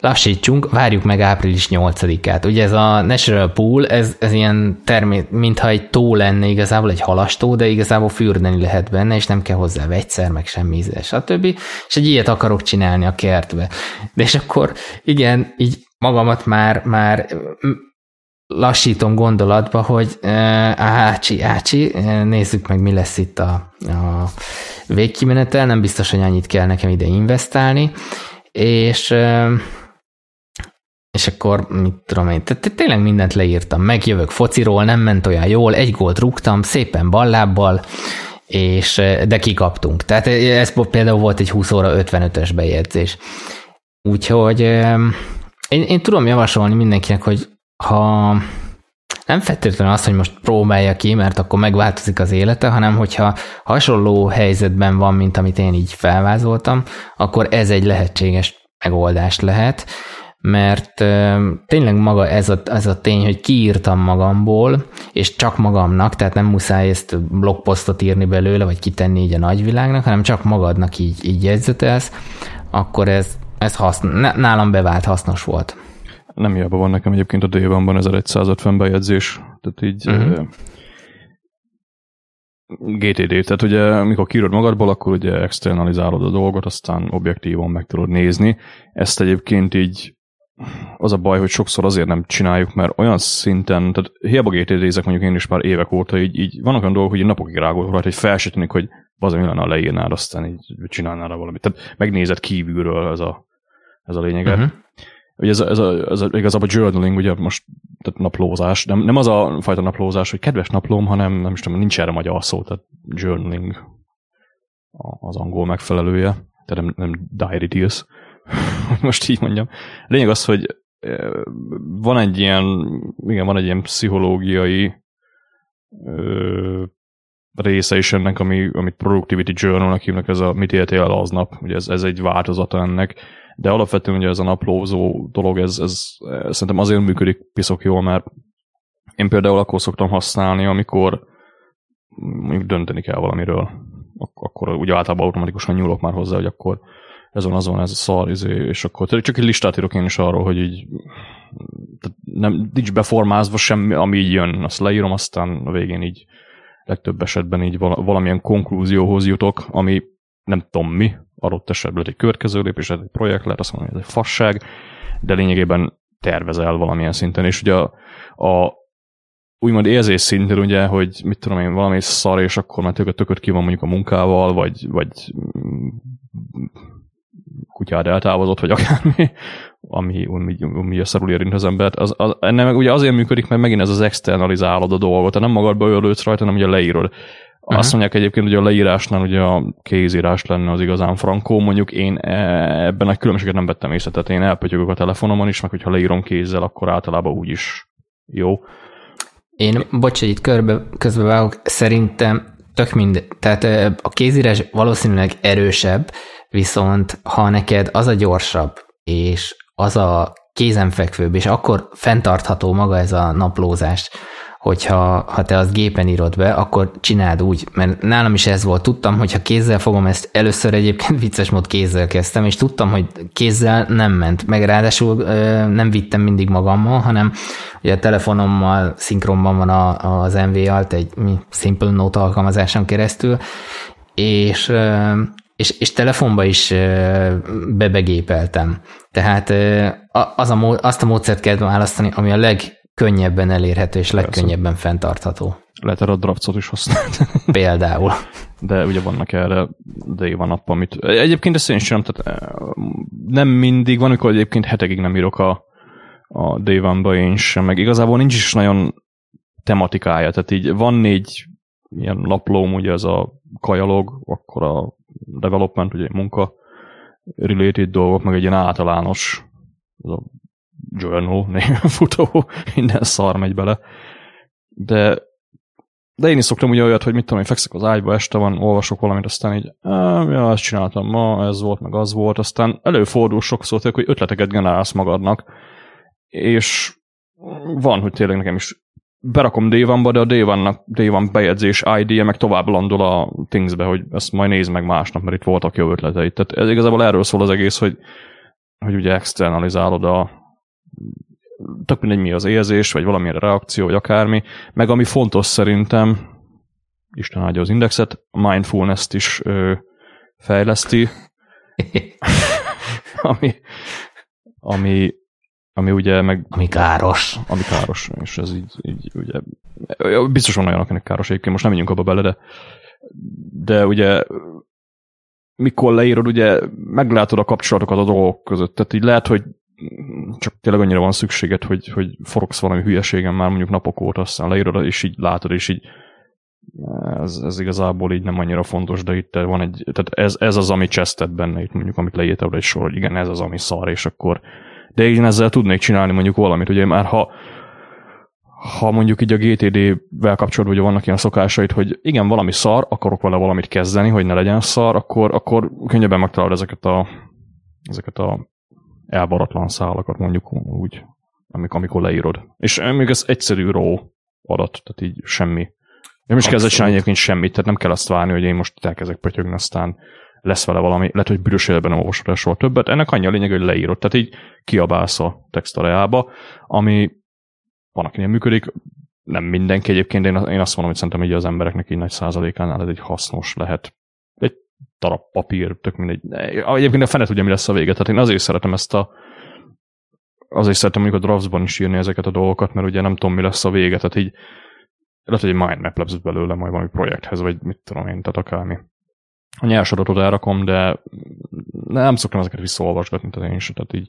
lassítsunk, várjuk meg április 8-át. Ugye ez a natural pool, ez ilyen mintha egy tó lenne igazából, egy halastó, de igazából fürdeni lehet benne, és nem kell hozzá vegyszer, meg semmi, stb. És egy ilyet akarok csinálni a kertbe. De és akkor igen, így magamat már lassítom gondolatba, hogy ácsi, nézzük meg, mi lesz itt a végkimenetel, nem biztos, hogy annyit kell nekem ide investálni, és akkor mit tudom én, tényleg mindent leírtam, megjövök fociról, nem ment olyan jól, egy gólt rúgtam, szépen ballábbal, de kikaptunk. Tehát ez például volt egy 20 óra 55-ös bejegyzés. Úgyhogy én tudom javasolni mindenkinek, hogy ha nem feltétlenül azt, hogy most próbálja ki, mert akkor megváltozik az élete, hanem hogyha hasonló helyzetben van, mint amit én így felvázoltam, akkor ez egy lehetséges megoldás lehet, mert tényleg maga ez a tény, hogy kiírtam magamból, és csak magamnak, tehát nem muszáj ezt blogposztot írni belőle, vagy kitenni így a nagyvilágnak, hanem csak magadnak így jegyzetelsz, akkor ez nálam bevált hasznos volt. Nem hiába van nekem egyébként a Day One-ban 1150 bejegyzés, tehát így GTD, tehát ugye amikor kiírod magadból, akkor ugye externalizálod a dolgot, aztán objektívan meg tudod nézni. Ezt egyébként így az a baj, hogy sokszor azért nem csináljuk, mert olyan szinten, tehát hiába GTD-zek mondjuk én is már évek óta, így vannak olyan dolgok, hogy napokig rágolok rajta, hogy fel se tűnik, hogy bazd, mi lenne, ha leírnád, aztán így csinálnál rá valamit. Tehát megnézed kívülről ez a lényeget. Uh-huh. Ugye ez igazából a journaling, ugye most tehát naplózás, nem az a fajta naplózás, hogy kedves naplóm, hanem nem is tudom, nincs erre magyar szó, tehát journaling az angol megfelelője, tehát nem diary deals, most így mondjam. Lényeg az, hogy van egy ilyen pszichológiai része is ennek, amit productivity journalnak hívnak, ez a mit éltél el aznap, ugye ez egy változata ennek. De alapvetően ugye ez a naplózó dolog, ez szerintem azért működik piszok jól, mert én például akkor szoktam használni, amikor mondjuk dönteni kell valamiről. Akkor ugye általában automatikusan nyúlok már hozzá, hogy akkor ez van, ez a szar, és akkor csak egy listát írok én is arról, hogy így nincs beformázva semmi, ami így jön, azt leírom, aztán a végén így legtöbb esetben így valamilyen konklúzióhoz jutok, ami nem tudom mi, adott esetben egy következő lépés, egy projekt lehet, azt mondom, hogy ez egy fasság, de lényegében tervezel valamilyen szinten, és ugye a úgymond érzés szinten ugye, hogy mit tudom én, valami szar, és akkor már tököd ki van mondjuk a munkával, vagy kutyád eltávozott, vagy akármi, ami a szarul érint az embert. Ennek meg ugye azért működik, mert megint ez az externalizálod a dolgot, tehát nem magadba ölődsz rajta, hanem ugye leírod. Uh-huh. Azt mondják egyébként, hogy a leírásnál ugye a kézírás lenne az igazán frankó, mondjuk én ebben nagy különbséget nem vettem észre, tehát én elpötyögök a telefonomon is, meg hogyha leírom kézzel, akkor általában úgyis jó. Én, bocsánat, itt közbevágok, szerintem tök minden, tehát a kézírás valószínűleg erősebb, viszont ha neked az a gyorsabb, és az a kézenfekvőbb, és akkor fenntartható maga ez a naplózás, hogyha te azt gépen írod be, akkor csináld úgy, mert nálam is ez volt, tudtam, hogyha kézzel fogom ezt, először egyébként vicces mód kézzel kezdtem, és tudtam, hogy kézzel nem ment, meg ráadásul nem vittem mindig magammal, hanem ugye a telefonommal szinkronban van az MV-alt egy Simple Note alkalmazáson keresztül, és telefonba is bebegépeltem. Tehát azt a módszert kell választani, ami a leg könnyebben elérhető és legkönnyebben fenntartható. Lehet erre a Draftsot is használni. Például. De ugye vannak erre Day One app, amit... Egyébként ezt én sem, tehát nem mindig van, amikor egyébként hetekig nem írok a Day One-ba én sem, meg igazából nincs is nagyon tematikája, tehát így van 4 ilyen naplóm, ugye ez a kajalog, akkor a development, ugye munka related dolgok, meg egy ilyen általános ez a journal, néven futó, minden szar megy bele. De én is szoktam ugye olyat, hogy mit tudom, én fekszek az ágyba, este van, olvasok valamit, aztán így ja, ezt csináltam ma, ez volt, meg az volt, aztán előfordul sokszor tényleg, hogy ötleteket generálsz magadnak, és van, hogy tényleg nekem is berakom Day One-ba, de a Day One bejegyzés ID-je meg tovább landol a Things-be, hogy ezt majd nézd meg másnap, mert itt voltak jó ötletei. Tehát ez igazából erről szól az egész, hogy ugye externalizálod tök mindegy mi az érzés, vagy valamilyen reakció, vagy akármi, meg ami fontos szerintem, Isten áldja az indexet, a mindfulness-t is fejleszti, ami ugye meg... Ami káros. Ami káros, és ez így ugye... Biztos van olyan, akinek káros egyébként, most nem menjünk abba bele, de ugye... Mikor leírod, ugye meglátod a kapcsolatokat a dolgok között, tehát így lehet, hogy csak tényleg annyira van szükséged, hogy forogsz valami hülyeségen már mondjuk napok óta, aztán leírod, és így látod, és így ez igazából így nem annyira fontos, de itt van egy, tehát ez az, ami cseszted benne, itt mondjuk, amit leírtál egy sor, hogy igen, ez az, ami szar, és akkor de én ezzel tudnék csinálni mondjuk valamit, ugye már ha mondjuk így a GTD-vel kapcsolatban ugye vannak ilyen szokásait, hogy igen, valami szar, akarok vele valamit kezdeni, hogy ne legyen szar, akkor könnyebben megtalálod ezeket a elbaratlan szálakat mondjuk úgy, amikor leírod. És még ez egyszerű raw adat, tehát így semmi. Nem is kezdett csinálni egyébként semmit, tehát nem kell azt várni, hogy én most elkezdek pötyögni, aztán lesz vele valami, lehet, hogy büdös életben nem olvasod el soha többet. Ennek annyi a lényeg, hogy leírod, tehát így kiabálsz a text alájába, ami van, akinél működik, nem mindenki egyébként, de én azt mondom, hogy szerintem így az embereknek így nagy százalékánál ez egy hasznos lehet. Egy darab papír, tök mindegy. Egyébként a fene tudja, mi lesz a vége. Tehát én azért szeretem mondjuk a Draftsban is írni ezeket a dolgokat, mert ugye nem tudom, mi lesz a vége. Tehát így lehet, hogy egy mindmap lesz belőle majd valami projekthez, vagy mit tudom én, tehát akármi. A nyers adatot elrakom, de nem szoktam ezeket visszaolvasgatni, tehát én is, tehát így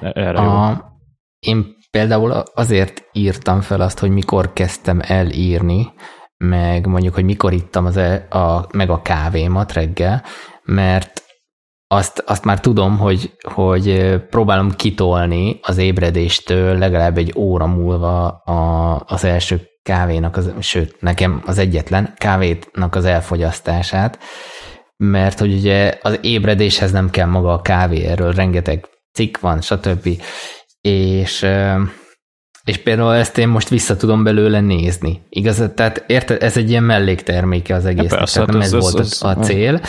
erre jó. Én például azért írtam fel azt, hogy mikor kezdtem elírni, meg mondjuk, hogy mikor ittam meg a kávémat reggel, mert azt már tudom, hogy próbálom kitolni az ébredéstől legalább egy óra múlva az első kávénak, sőt, nekem az egyetlen kávénak az elfogyasztását, mert hogy ugye az ébredéshez nem kell maga a kávé, erről rengeteg cikk van, stb., és például ezt én most vissza tudom belőle nézni. Igaz? Tehát érted, ez egy ilyen mellékterméke az egész. Persze, tehát nem ez volt a cél,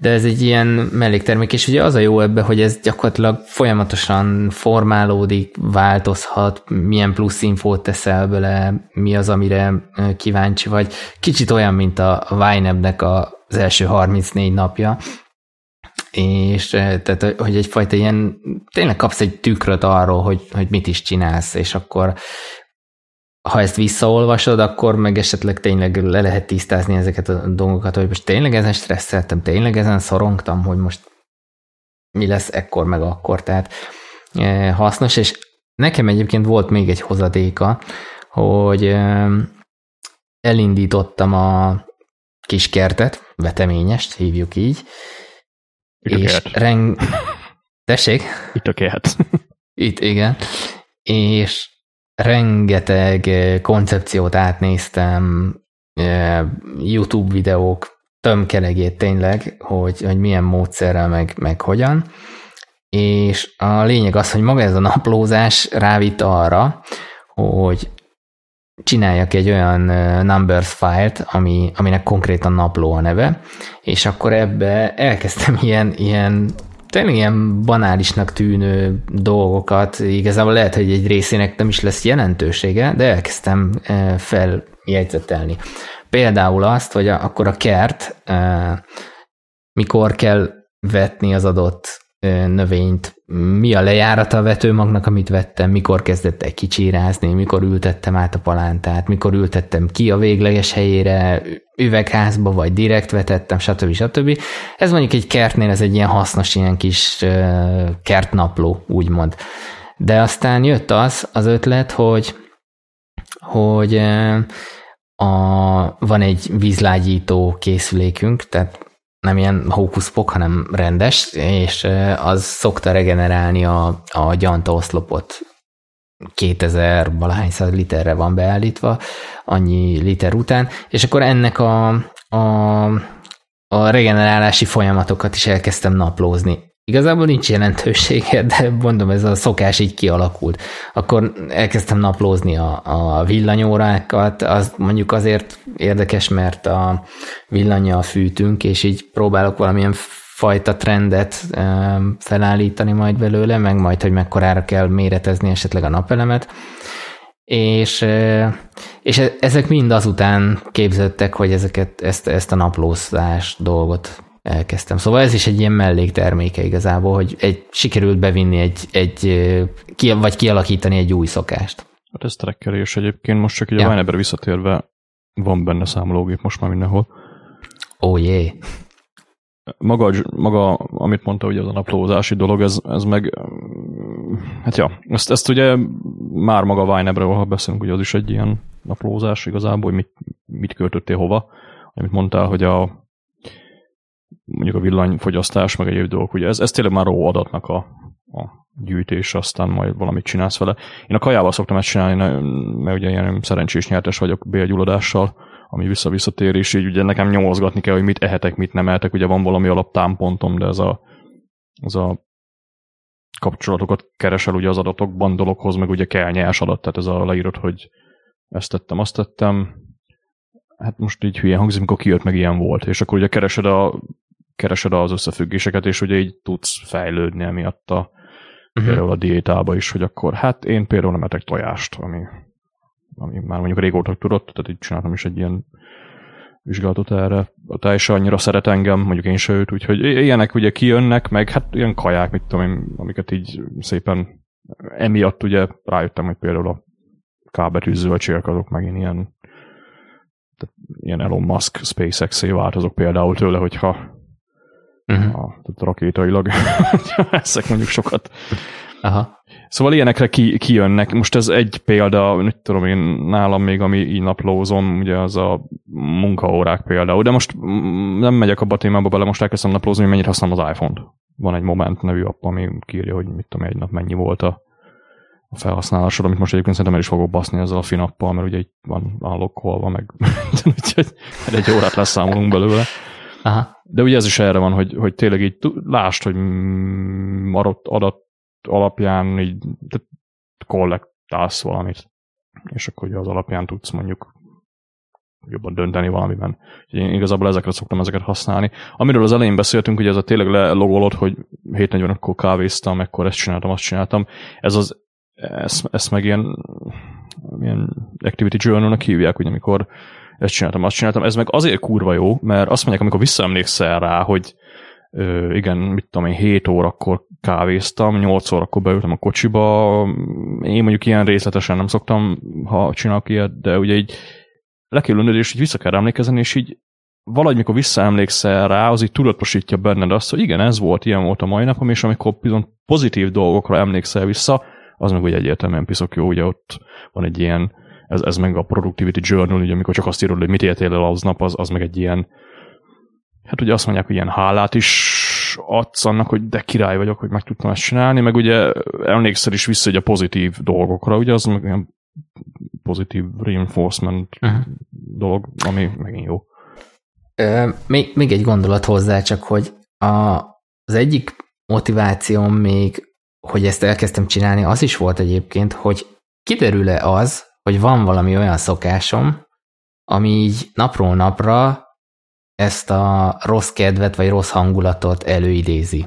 de ez egy ilyen melléktermék, és ugye az a jó ebben, hogy ez gyakorlatilag folyamatosan formálódik, változhat, milyen plusz infót teszel bele, mi az, amire kíváncsi vagy. Kicsit olyan, mint a YNAB-nek az első 34 napja, és tehát, hogy egyfajta ilyen, tényleg kapsz egy tükröt arról, hogy mit is csinálsz, és akkor ha ezt visszaolvasod, akkor meg esetleg tényleg le lehet tisztázni ezeket a dolgokat, hogy most tényleg ezen stresszeltem, tényleg ezen szorongtam, hogy most mi lesz ekkor meg akkor, tehát hasznos, és nekem egyébként volt még egy hozadéka, hogy elindítottam a kis kertet, veteményest hívjuk így, Tessék? Itt a kert. Itt, igen. És rengeteg koncepciót átnéztem, YouTube videók tömkelegét tényleg, hogy milyen módszerrel, meg hogyan. És a lényeg az, hogy maga ez a naplózás rávitt arra, hogy csináljak egy olyan numbers file-t, aminek konkrétan napló a neve, és akkor ebbe elkezdtem tényleg ilyen banálisnak tűnő dolgokat, igazából lehet, hogy egy részének nem is lesz jelentősége, de elkezdtem feljegyzetelni. Például azt, hogy akkor a kert mikor kell vetni az adott növényt, mi a lejárata a vetőmagnak, amit vettem, mikor kezdett el kicsírázni, mikor ültettem át a palántát, mikor ültettem ki a végleges helyére, üvegházba, vagy direkt vetettem, stb. Stb. Ez mondjuk egy kertnél, ez egy ilyen hasznos, ilyen kis kertnapló, úgymond. De aztán jött az ötlet, hogy van egy vízlágyító készülékünk, tehát nem ilyen hókuszpok, hanem rendes, és az szokta regenerálni a gyantaoszlopot. 2000 valahány száz literre van beállítva, annyi liter után, és akkor ennek a regenerálási folyamatokat is elkezdtem naplózni. Igazából nincs jelentősége, de mondom, ez a szokás így kialakult. Akkor elkezdtem naplózni a villanyórákat, az mondjuk azért érdekes, mert a villannyal fűtünk, és így próbálok valamilyen fajta trendet felállítani majd belőle, meg majd, hogy mekkorára kell méretezni esetleg a napelemet. És ezek mind azután képződtek, hogy ezt a naplózás dolgot elkezdtem. Szóval ez is egy ilyen mellékterméke igazából, hogy sikerült bevinni vagy kialakítani egy új szokást. Hát ez trekkelés egyébként, most csak így a Vineberre visszatérve van benne számológép most már mindenhol. Ó, jé! Maga, amit mondta, ugye az a naplózási dolog, ez meg hát ezt ugye már maga a Vineberről, ha beszélünk, ugye az is egy ilyen naplózás igazából, hogy mit költöttél hova, amit mondtál, hogy mondjuk a villanyfogyasztás, meg egyéb dolgok, ugye ez tényleg már raw adatnak a gyűjtés, aztán majd valamit csinálsz vele. Én a kajával szoktam ezt csinálni, mert ugye ilyen szerencsés nyertes vagyok bélgyulladással, ami visszatér, és így ugye nekem nyomozgatni kell, hogy mit ehetek, mit nem ehetek, ugye van valami alaptámpontom, de ez a kapcsolatokat keresel ugye az adatokban dologhoz, meg ugye kelnyás adat, tehát ez a leírod, hogy ezt tettem, azt tettem, hát most így hülyen hangzik, mikor kijött, meg ilyen volt, és akkor ugye keresed az összefüggéseket, és ugye így tudsz fejlődni emiatt például a diétába is, hogy akkor hát én például nem etek tojást, ami már mondjuk régóta tudott, tehát így csináltam is egy ilyen vizsgálatot erre. A tej se annyira szeret engem, mondjuk én se őt, úgyhogy ilyenek ugye kijönnek, meg hát ilyen kaják, mit tudom én, amiket így szépen emiatt ugye rájöttem, hogy például a kábetűs zöldségek azok megint ilyen Elon Musk, SpaceX-é változok például tőle, hogyha rakétailag eszek mondjuk sokat. Aha. Szóval ilyenekre kijönnek. Most ez egy példa, nem tudom én, nálam még, ami így naplózom, ugye az a munkaórák például, de most nem megyek abba a témába bele, most elkezdtem naplózni, hogy mennyit használom az iPhone-t. Van egy Moment nevű app, ami kiírja, hogy mit tudom, egy nap mennyi volt a felhasználásod, amit most egyébként szerintem el is fogok baszni ezzel a finappal, mert ugye itt van unlockolva, meg úgyhogy egy órát leszámolunk belőle. Aha. De ugye ez is erre van, hogy tényleg így lásd, hogy maradt adat alapján így kollektálsz valamit, és akkor ugye az alapján tudsz mondjuk jobban dönteni valamiben. Én igazából ezekre szoktam ezeket használni. Amiről az elején beszéltünk, ugye ez a tényleg lelogolod, hogy 7:45-kor kávéztam, ekkor ezt csináltam, azt csináltam. Ezt meg ilyen activity journal-nak hívják, ugye, amikor ezt csináltam, azt csináltam. Ez meg azért kurva jó, mert azt mondják, amikor visszaemlékszel rá, hogy igen, mit tudom én, 7 órakor kávéztam, 8 órakor beültem a kocsiba, én mondjuk ilyen részletesen nem szoktam, ha csinálok ilyet, de ugye így le kell ülnöd, és így vissza kell emlékezni, és így valahogy, mikor visszaemlékszel rá, az így tudatosítja benned azt, hogy igen, ez volt, ilyen volt a mai napom, és amikor bizony pozitív dolgokra emlékszel vissza, az meg ugye egyértelműen piszok jó, ugye ott van egy ilyen, ez meg a productivity journal, ugye amikor csak azt írod, hogy mit éltél el aznap, az meg egy ilyen, hát ugye azt mondják, hogy ilyen hálát is adsz annak, hogy de király vagyok, hogy meg tudtam ezt csinálni, meg ugye emlékszel is vissza, hogy a pozitív dolgokra, ugye az meg ilyen pozitív reinforcement dolog, ami megint jó. Még egy gondolat hozzá, csak hogy az egyik motivációm még, hogy ezt elkezdtem csinálni, az is volt egyébként, hogy kiderül-e az, hogy van valami olyan szokásom, ami így napról napra ezt a rossz kedvet, vagy rossz hangulatot előidézi.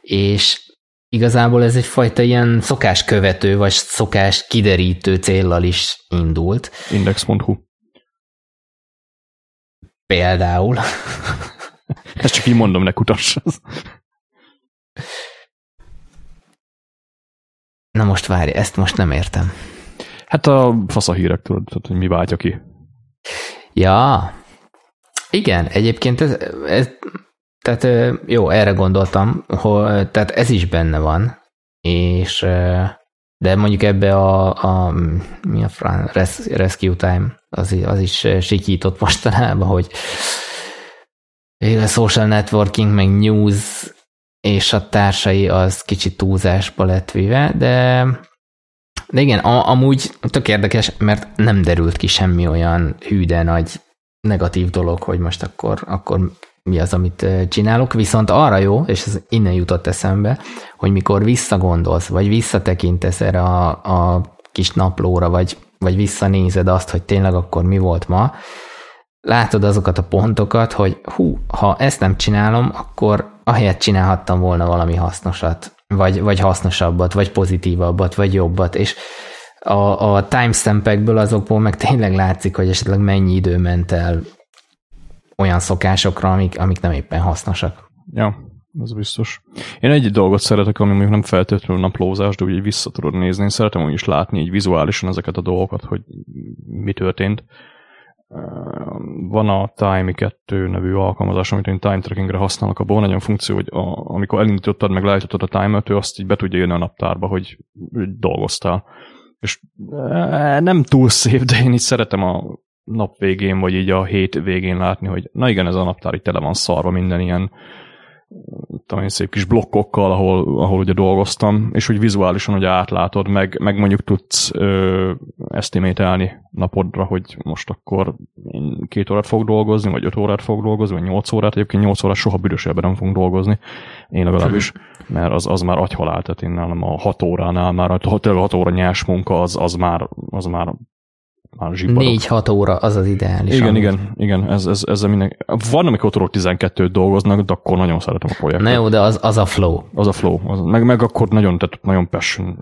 És igazából ez egyfajta ilyen szokáskövető, vagy szokás kiderítő céllal is indult. Index.hu például. Ezt csak így mondom, ne kutass. Na most várj, ezt most nem értem. Hát a faszahírek, tudod, hogy mi váltja ki. Ja, igen, egyébként ez tehát jó, erre gondoltam, hogy, tehát ez is benne van, és de mondjuk ebbe a mi a Rescue Time, az is sikított mostanában, hogy a social networking, meg news és a társai az kicsit túlzásba lett véve, de igen, amúgy tök érdekes, mert nem derült ki semmi olyan hű, de nagy negatív dolog, hogy most akkor mi az, amit csinálok, viszont arra jó, és ez innen jutott eszembe, hogy mikor visszagondolsz, vagy visszatekintesz erre a kis naplóra, vagy visszanézed azt, hogy tényleg akkor mi volt ma, látod azokat a pontokat, hogy hú, ha ezt nem csinálom, akkor ahelyett csinálhattam volna valami hasznosat, vagy hasznosabbat, vagy pozitívabbat, vagy jobbat, és a timestampekből azokból meg tényleg látszik, hogy esetleg mennyi idő ment el olyan szokásokra, amik nem éppen hasznosak. Ja, az biztos. Én egy dolgot szeretek, ami mondjuk nem feltétlenül naplózás, de úgy vissza tudod nézni. Én szeretem úgy is látni így vizuálisan ezeket a dolgokat, hogy mi történt. Van a Time 2 nevű alkalmazás, amit én time trackingre használok, abban van egy olyan funkció, hogy amikor elindítottad, meg leállítottad a timert, ő azt így be tudja jönni a naptárba, hogy dolgoztál. És nem túl szép, de én így szeretem a nap végén, vagy így a hét végén látni, hogy na igen, ez a naptár így tele van szarva minden ilyen szép kis blokkokkal, ahol ugye dolgoztam, és úgy vizuálisan ugye átlátod, meg mondjuk tudsz esztimételni napodra, hogy most akkor én 2 órát fogok dolgozni, vagy 5 órát fogok dolgozni, vagy 8 órát, egyébként 8 órát soha büdös életben nem fogunk dolgozni, én legalábbis, mert az már agyhalál, tehát én nálam a 6 óránál már, tényleg 6 óra nyers munka, az már 4-6 óra, az az ideális. Igen, ez mindenki. Van, amikor tudok 12-t dolgoznak, de akkor nagyon szeretem a projektet. Na jó, de az a flow. Az a flow. Meg akkor nagyon passion,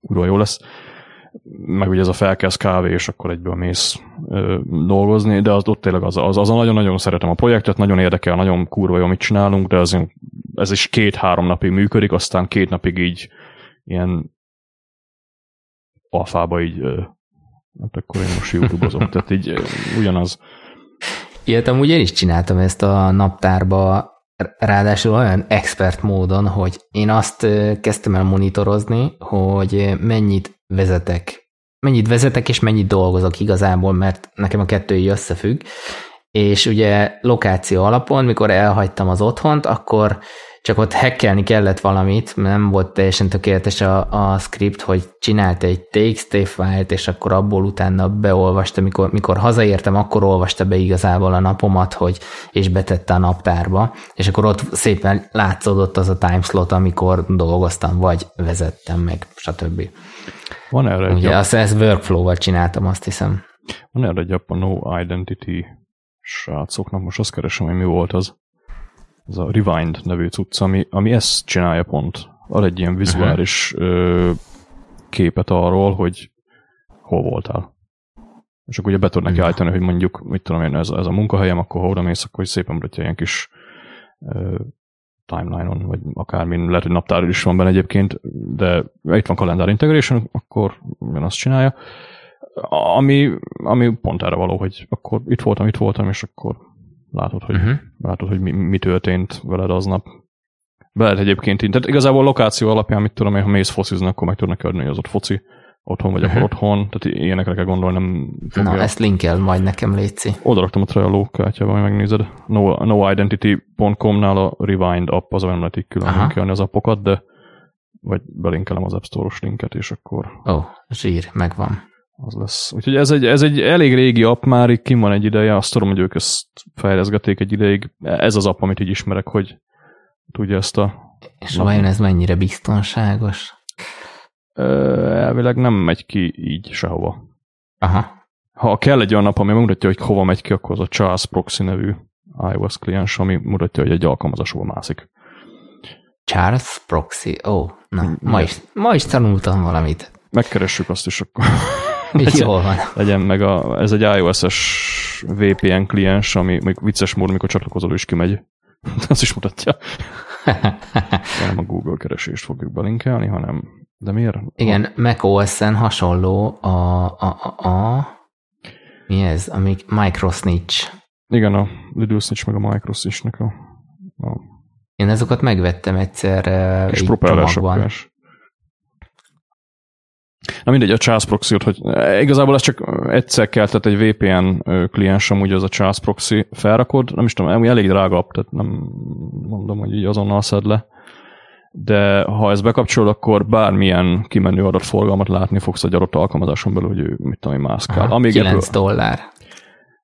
kurva jó lesz. Meg ugye ez a felkelsz kávé, és akkor egyből mész dolgozni, de ott tényleg az a nagyon-nagyon szeretem a projektet, nagyon érdekel, nagyon kurva jó, mit csinálunk, de ez is 2-3 napig működik, aztán 2 napig így ilyen alfába így hát akkor én most YouTube-ozom, tehát így ugyanaz. Ilyet amúgy én is csináltam ezt a naptárba, ráadásul olyan expert módon, hogy én azt kezdtem el monitorozni, hogy mennyit vezetek és mennyit dolgozok igazából, mert nekem a kettő így összefügg, és ugye lokáció alapon, mikor elhagytam az otthont, akkor csak ott hackelni kellett valamit, nem volt teljesen tökéletes a script, hogy csinált egy txt fájlt, és akkor abból utána beolvasta, mikor hazaértem, akkor olvasta be igazából a napomat, és betette a naptárba, és akkor ott szépen látszódott az a timeslot, amikor dolgoztam, vagy vezettem meg, stb. Van erre ugye egy ezt workflow-val csináltam, azt hiszem. Van erre egy a No Identity srácoknak, most azt keresem, hogy mi volt az. Ez a Rewind nevű cucc, ami ezt csinálja pont. Ad egy ilyen vizuális képet arról, hogy hol voltál. És akkor ugye be tud neki állítani, hogy mondjuk, mit tudom én, ez a munkahelyem, akkor ha odamész, akkor szépen mutatja ilyen kis timeline-on, vagy akármin, lehet, hogy naptár is van benne egyébként, de itt van kalendár integration, akkor ugyanazt csinálja. Ami pont erre való, hogy akkor itt voltam, és akkor látod, hogy mi történt veled aznap. Veled egyébként így. Tehát igazából lokáció alapján, mit tudom én, ha mész focizni, akkor meg tudnak adni, hogy az ott foci, otthon vagy akkor otthon. Tehát ilyenekre kell gondolni, nem fogja. Na, ezt linkel majd nekem, létszi. Oda raktam a Trello kártyába, majd megnézed. noidentity.com-nál a Rewind app, az olyan nem lehet így külön linkelni az appokat, de vagy belinkelem az App Store-os linket, és akkor... zsír, megvan. Az lesz. Úgyhogy ez egy elég régi app, már így kim van egy ideje, azt tudom, hogy ők ezt fejleszgették egy ideig. Ez az app, amit így ismerek, hogy tudja ezt a... És vajon ez mennyire biztonságos? Elvileg nem megy ki így sehova. Aha. Ha kell egy olyan app, ami mutatja, hogy hova megy ki, akkor az a Charles Proxy nevű iOS kliens, ami mutatja, hogy egy alkalmazás hova mászik. Charles Proxy? Na, ma is tanultam valamit. Megkeressük azt is, akkor jól van. Legyen meg ez egy iOS-es VPN kliens, ami még vicces módon, mikor csatlakozol, is kimegy. Azt is mutatja. Nem a Google keresést fogjuk belinkelni, hanem De miért? Igen, macOS-en hasonló a mi ez? Amik microsnitch. Igen, a Lidl Snitch meg a microsnitch-nek a... Én azokat megvettem egyszer és propellersapkás. Na mindegy, a Charles Proxy-t, hogy igazából ez csak egyszer kell, tehát egy VPN kliens amúgy az a Charles Proxy felrakod, nem is tudom, elég drágabb, tehát nem mondom, hogy így azonnal szed le, de ha ez bekapcsolod, akkor bármilyen kimenő adatforgalmat látni fogsz egy adott alkalmazáson belül, hogy ő, mit tudom, hogy mászkál. Amíg $9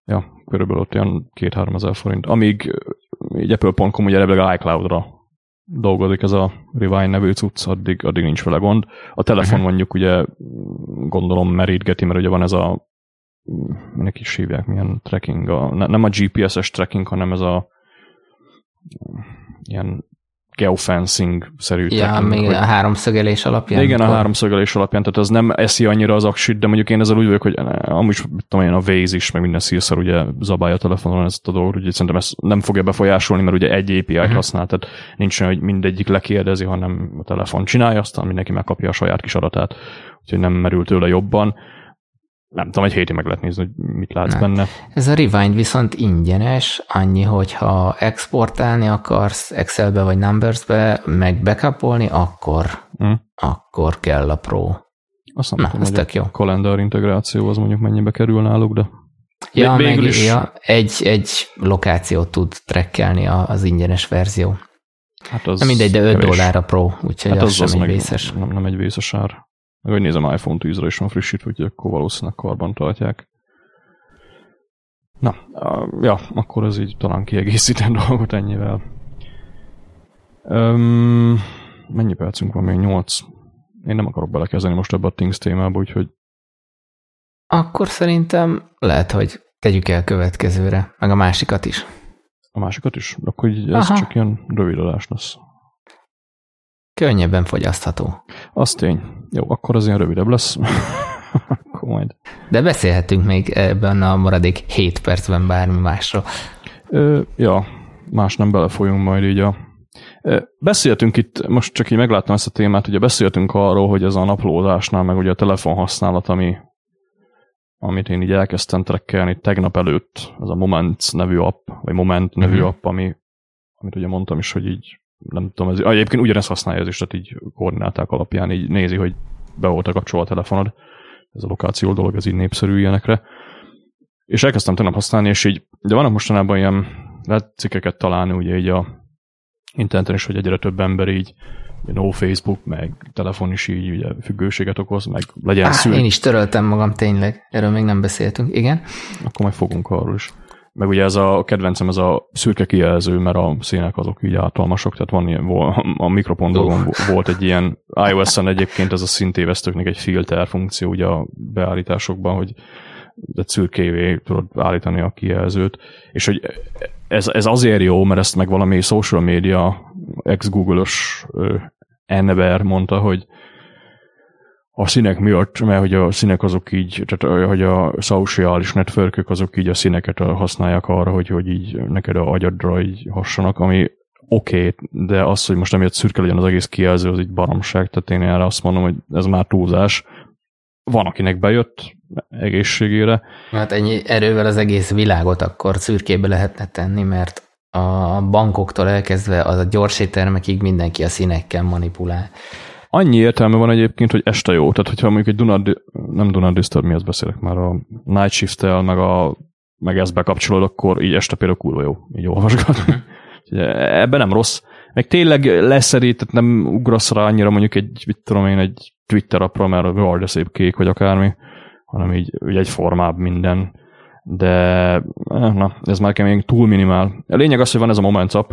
Ja, körülbelül ott ilyen 2-3 ezer forint. Amíg egy Apple.com ugye elvileg iCloud-ra dolgozik ez a Rewind nevű cucc, addig nincs vele gond. A telefon mondjuk ugye gondolom merítgeti, mert ugye van ez a minek is hívják, milyen tracking, nem a GPS-es tracking, hanem ez a ilyen geofencing-szerű. Ja, tracking, még hogy, a háromszögelés alapján. Igen, a háromszögelés alapján, tehát az nem eszi annyira az aksit, de mondjuk én ezzel úgy vagyok, hogy amúgy tudom én, a Waze is, meg minden szírszar ugye zabálja a telefonon ezt a dolgot, úgyhogy szerintem ezt nem fogja befolyásolni, mert ugye egy API-t használ, tehát nincs olyan, hogy mindegyik lekérdezi, hanem a telefon csinálja, aztán mindenki megkapja a saját kis adatát, úgyhogy nem merül tőle jobban. Nem tudom, egy hétig meg lehet nézni, hogy mit látsz benne. Ez a Rewind viszont ingyenes, annyi, hogyha exportálni akarsz Excelbe vagy Numbersbe, meg backupolni, akkor kell a Pro. Azt nem tudom, hogy a kalendár integráció az mondjuk mennyibe kerül náluk, de... Ja, meg is... egy lokációt tud trekkelni az ingyenes verzió. Hát az nem mindegy, de $5 a Pro, úgyhogy hát az sem egy vészes. Nem egy vészes ár. Meg hogy nézem, iPhone 10-re is van frissítve, úgyhogy akkor valószínűleg karban tartják. Na, ja, akkor ez így talán kiegészítem dolgot ennyivel. Mennyi percünk van még? 8. Én nem akarok belekezdeni most ebbe a Things témába, úgyhogy... Akkor szerintem lehet, hogy tegyük el következőre, meg a másikat is. A másikat is? Akkor így ez csak ilyen rövid adás lesz. Könnyebben fogyasztható. Az tény. Jó, akkor az ilyen rövidebb lesz. Akkor majd. De beszélhetünk még ebben a maradék 7 percben bármi másról. Ja, más nem belefolyunk majd így a... Beszéltünk itt, most csak így megláttam ezt a témát, ugye beszéltünk arról, hogy ez a naplózásnál, meg ugye a telefonhasználat, amit én így elkezdtem trekkelni tegnap előtt, ez a Moment nevű app, vagy Moment nevű app, amit ugye mondtam is, hogy így nem tudom, ez, egyébként ugyanezt használja ez is, tehát így koordináták alapján így nézi, hogy be volt a kapcsolva a telefonod. Ez a lokáció dolog, ez így népszerű ilyenekre. És elkezdtem tegnap használni, és így, de vannak mostanában ilyen, lehet cikkeket találni ugye így a interneten is, hogy egyre több ember így, no Facebook, meg telefon is így ugye függőséget okoz, meg legyen szűk. Én is töröltem magam tényleg, erről még nem beszéltünk, igen. Akkor majd fogunk arról is. Meg ugye ez a kedvencem, ez a szürke kijelző, mert a színek azok így általmasak, tehát van ilyen, a mikropondogon volt egy ilyen, iOS-en egyébként ez a szintévesztőknek egy filter funkció ugye a beállításokban, hogy szürkévé tudod állítani a kijelzőt, és hogy ez azért jó, mert ezt meg valami social media ex-Google-os ember mondta, hogy a színek miatt, mert hogy a színek azok így, tehát hogy a szociális network-ök azok így a színeket használják arra, hogy így neked a agyadra így hassanak, ami oké, de az, hogy most emiatt szürke legyen az egész kijelző, az így baromság, tehát én erre azt mondom, hogy ez már túlzás. Van, akinek bejött egészségére. Hát ennyi erővel az egész világot akkor szürkébe lehetne tenni, mert a bankoktól elkezdve az a gyorséttermekig mindenki a színekkel manipulál. Annyi értelme van egyébként, hogy este jó. Tehát, hogyha mondjuk egy nem Dunard Disturb, mihez beszélek már, a Night Shift-tel, meg ezt bekapcsolod, akkor így este például kurva jó. Így olvasgatni. Ebben nem rossz. Meg tényleg leszerít, tehát nem ugrasz rá annyira mondjuk egy, mit tudom én, egy Twitter appra, mert jaj, de szép kék, vagy akármi, hanem így egyformább minden. De na, ez már kemény, túl minimál. A lényeg az, hogy van ez a Moment app,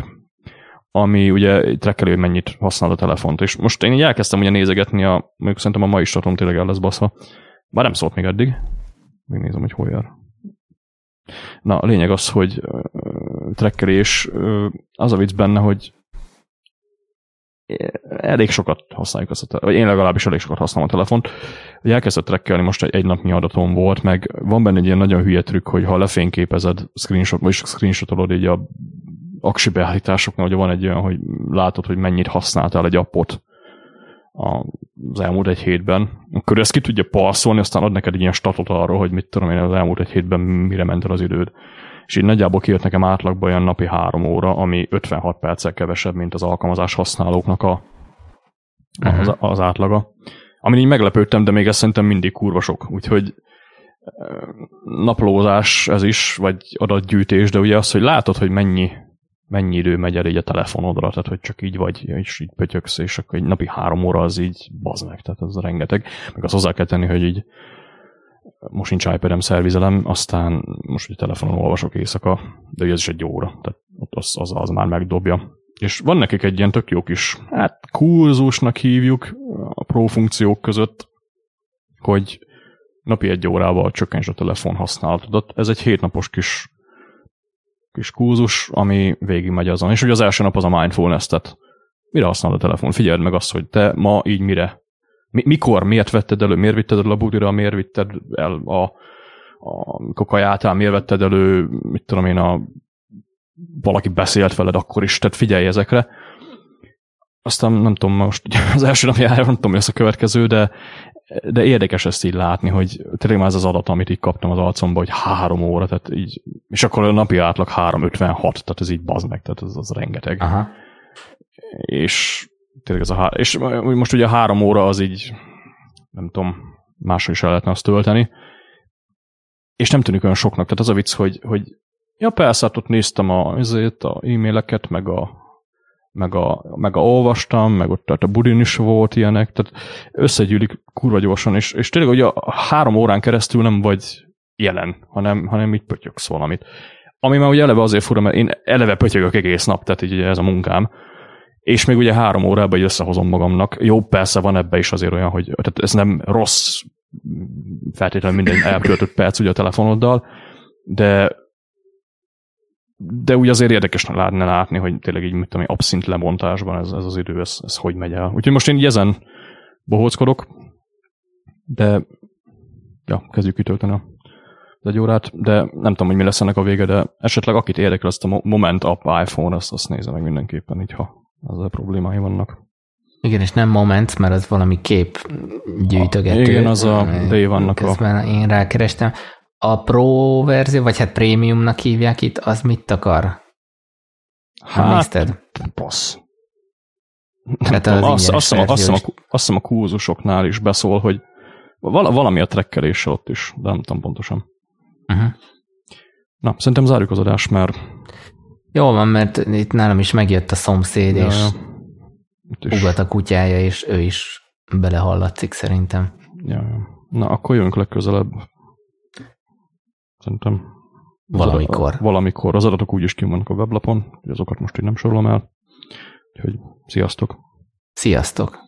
ami ugye trekkeli, hogy mennyit használ a telefont. És most én így elkezdtem ugye nézegetni, mondjuk szerintem a mai statom tényleg el lesz baszva. Bár nem szólt még eddig. Még nézem, hogy hol jár. Na, a lényeg az, hogy trekkelés, az a vicc benne, hogy elég sokat használjuk ezt a telefont, vagy én legalábbis elég sokat használom a telefont. Elkezdett trekkelni, most egy napnyi adatom volt, meg van benne egy ilyen nagyon hülye trükk, hogy ha lefényképezed, screenshotolod így a aksi beállításoknál, hogy van egy olyan, hogy látod, hogy mennyit használtál egy appot a az elmúlt egy hétben, akkor ezt ki tudja parszolni, aztán ad neked egy ilyen statot arról, hogy mit tudom én, az elmúlt egy hétben mire ment el az időd. És így nagyjából kijött nekem átlagban olyan napi 3 óra, ami 56 perccel kevesebb, mint az alkalmazás használóknak az átlaga. Amin így meglepődtem, de még ezt szerintem mindig kurva sok. Úgyhogy naplózás ez is, vagy adatgyűjtés, de ugye az, hogy látod, hogy mennyi idő megy el így a telefonodra, tehát hogy csak így vagy, és így pötyöksz, és akkor egy napi 3 óra az így bazd meg, tehát ez rengeteg. Meg azt hozzá kell tenni, hogy így most nincs iPad-em, szervizelem, aztán most egy telefonon olvasok éjszaka, de ugye ez is 1 óra, tehát az már megdobja. És van nekik egy ilyen tök jó kis, hát kurzusnak hívjuk a pro funkciók között, hogy napi 1 órával csökkentsd a telefon használatodat. Ez egy 7 napos kis kurzus, ami végigmegy azon. És ugye az első nap az a mindfulness, tehát mire használod a telefon? Figyeld meg azt, hogy te ma így mire, mikor, miért vetted elő, miért vitted el a budira, miért vitted el a kokajátál, miért vetted elő, mit tudom én, valaki beszélt veled akkor is, tehát figyelj ezekre. Aztán nem tudom, most az első napjára nem tudom, mi lesz a következő, de érdekes ezt így látni, hogy tényleg már ez az adat, amit így kaptam az alcomba, hogy 3 óra, tehát így, és akkor a napi átlag 3,56, tehát ez így bazd meg, tehát ez az rengeteg. Aha. És tényleg ez és most ugye 3 óra az így, nem tudom, máshol is el lehetne azt tölteni, és nem tűnik olyan soknak, tehát az a vicc, hogy ja persze, hát ott néztem az e-maileket, meg olvastam, meg ott a budin is volt ilyenek, tehát összegyűlik kurva gyorsan, és tényleg ugye a 3 órán keresztül nem vagy jelen, hanem így pötyöksz valamit. Ami már ugye eleve azért fura, mert én eleve pötyögök egész nap, tehát így ez a munkám, és még ugye 3 órában így összehozom magamnak. Jó, persze van ebbe is azért olyan, hogy tehát ez nem rossz feltétlenül minden eltöltött perc ugye a telefonoddal, de úgy azért érdekesnek látni, hogy tényleg így, mit tudom én, abszint lebontásban ez az idő, ez hogy megy el. Úgyhogy most én így ezen bohóckodok, de ja, kezdjük kitölteni az 1 órát, de nem tudom, hogy mi lesz ennek a vége, de esetleg akit érdekel ezt a Moment app iPhone, azt nézze meg mindenképpen így, ha ezzel problémái vannak. Igen, és nem Moment, mert az valami kép gyűjtögető. Igen, az a Day One-nak a... Én rákerestem. A Pro verzió, vagy hát Premiumnak hívják itt, az mit akar? Hát, passz. Azt hiszem a kurzusoknál is beszól, hogy valami a trekkeléssel ott is, de nem tudom pontosan. Uh-huh. Na, szerintem zárjuk az adást, mert... Jól van, mert itt nálam is megjött a szomszéd, ja, és ugat a kutyája, és ő is belehallatszik szerintem. Ja. Na, akkor jönk legközelebb. Szerintem valamikor. Az adatok úgyis kint vannak a weblapon, azokat most én nem sorolom el. Úgyhogy sziasztok! Sziasztok!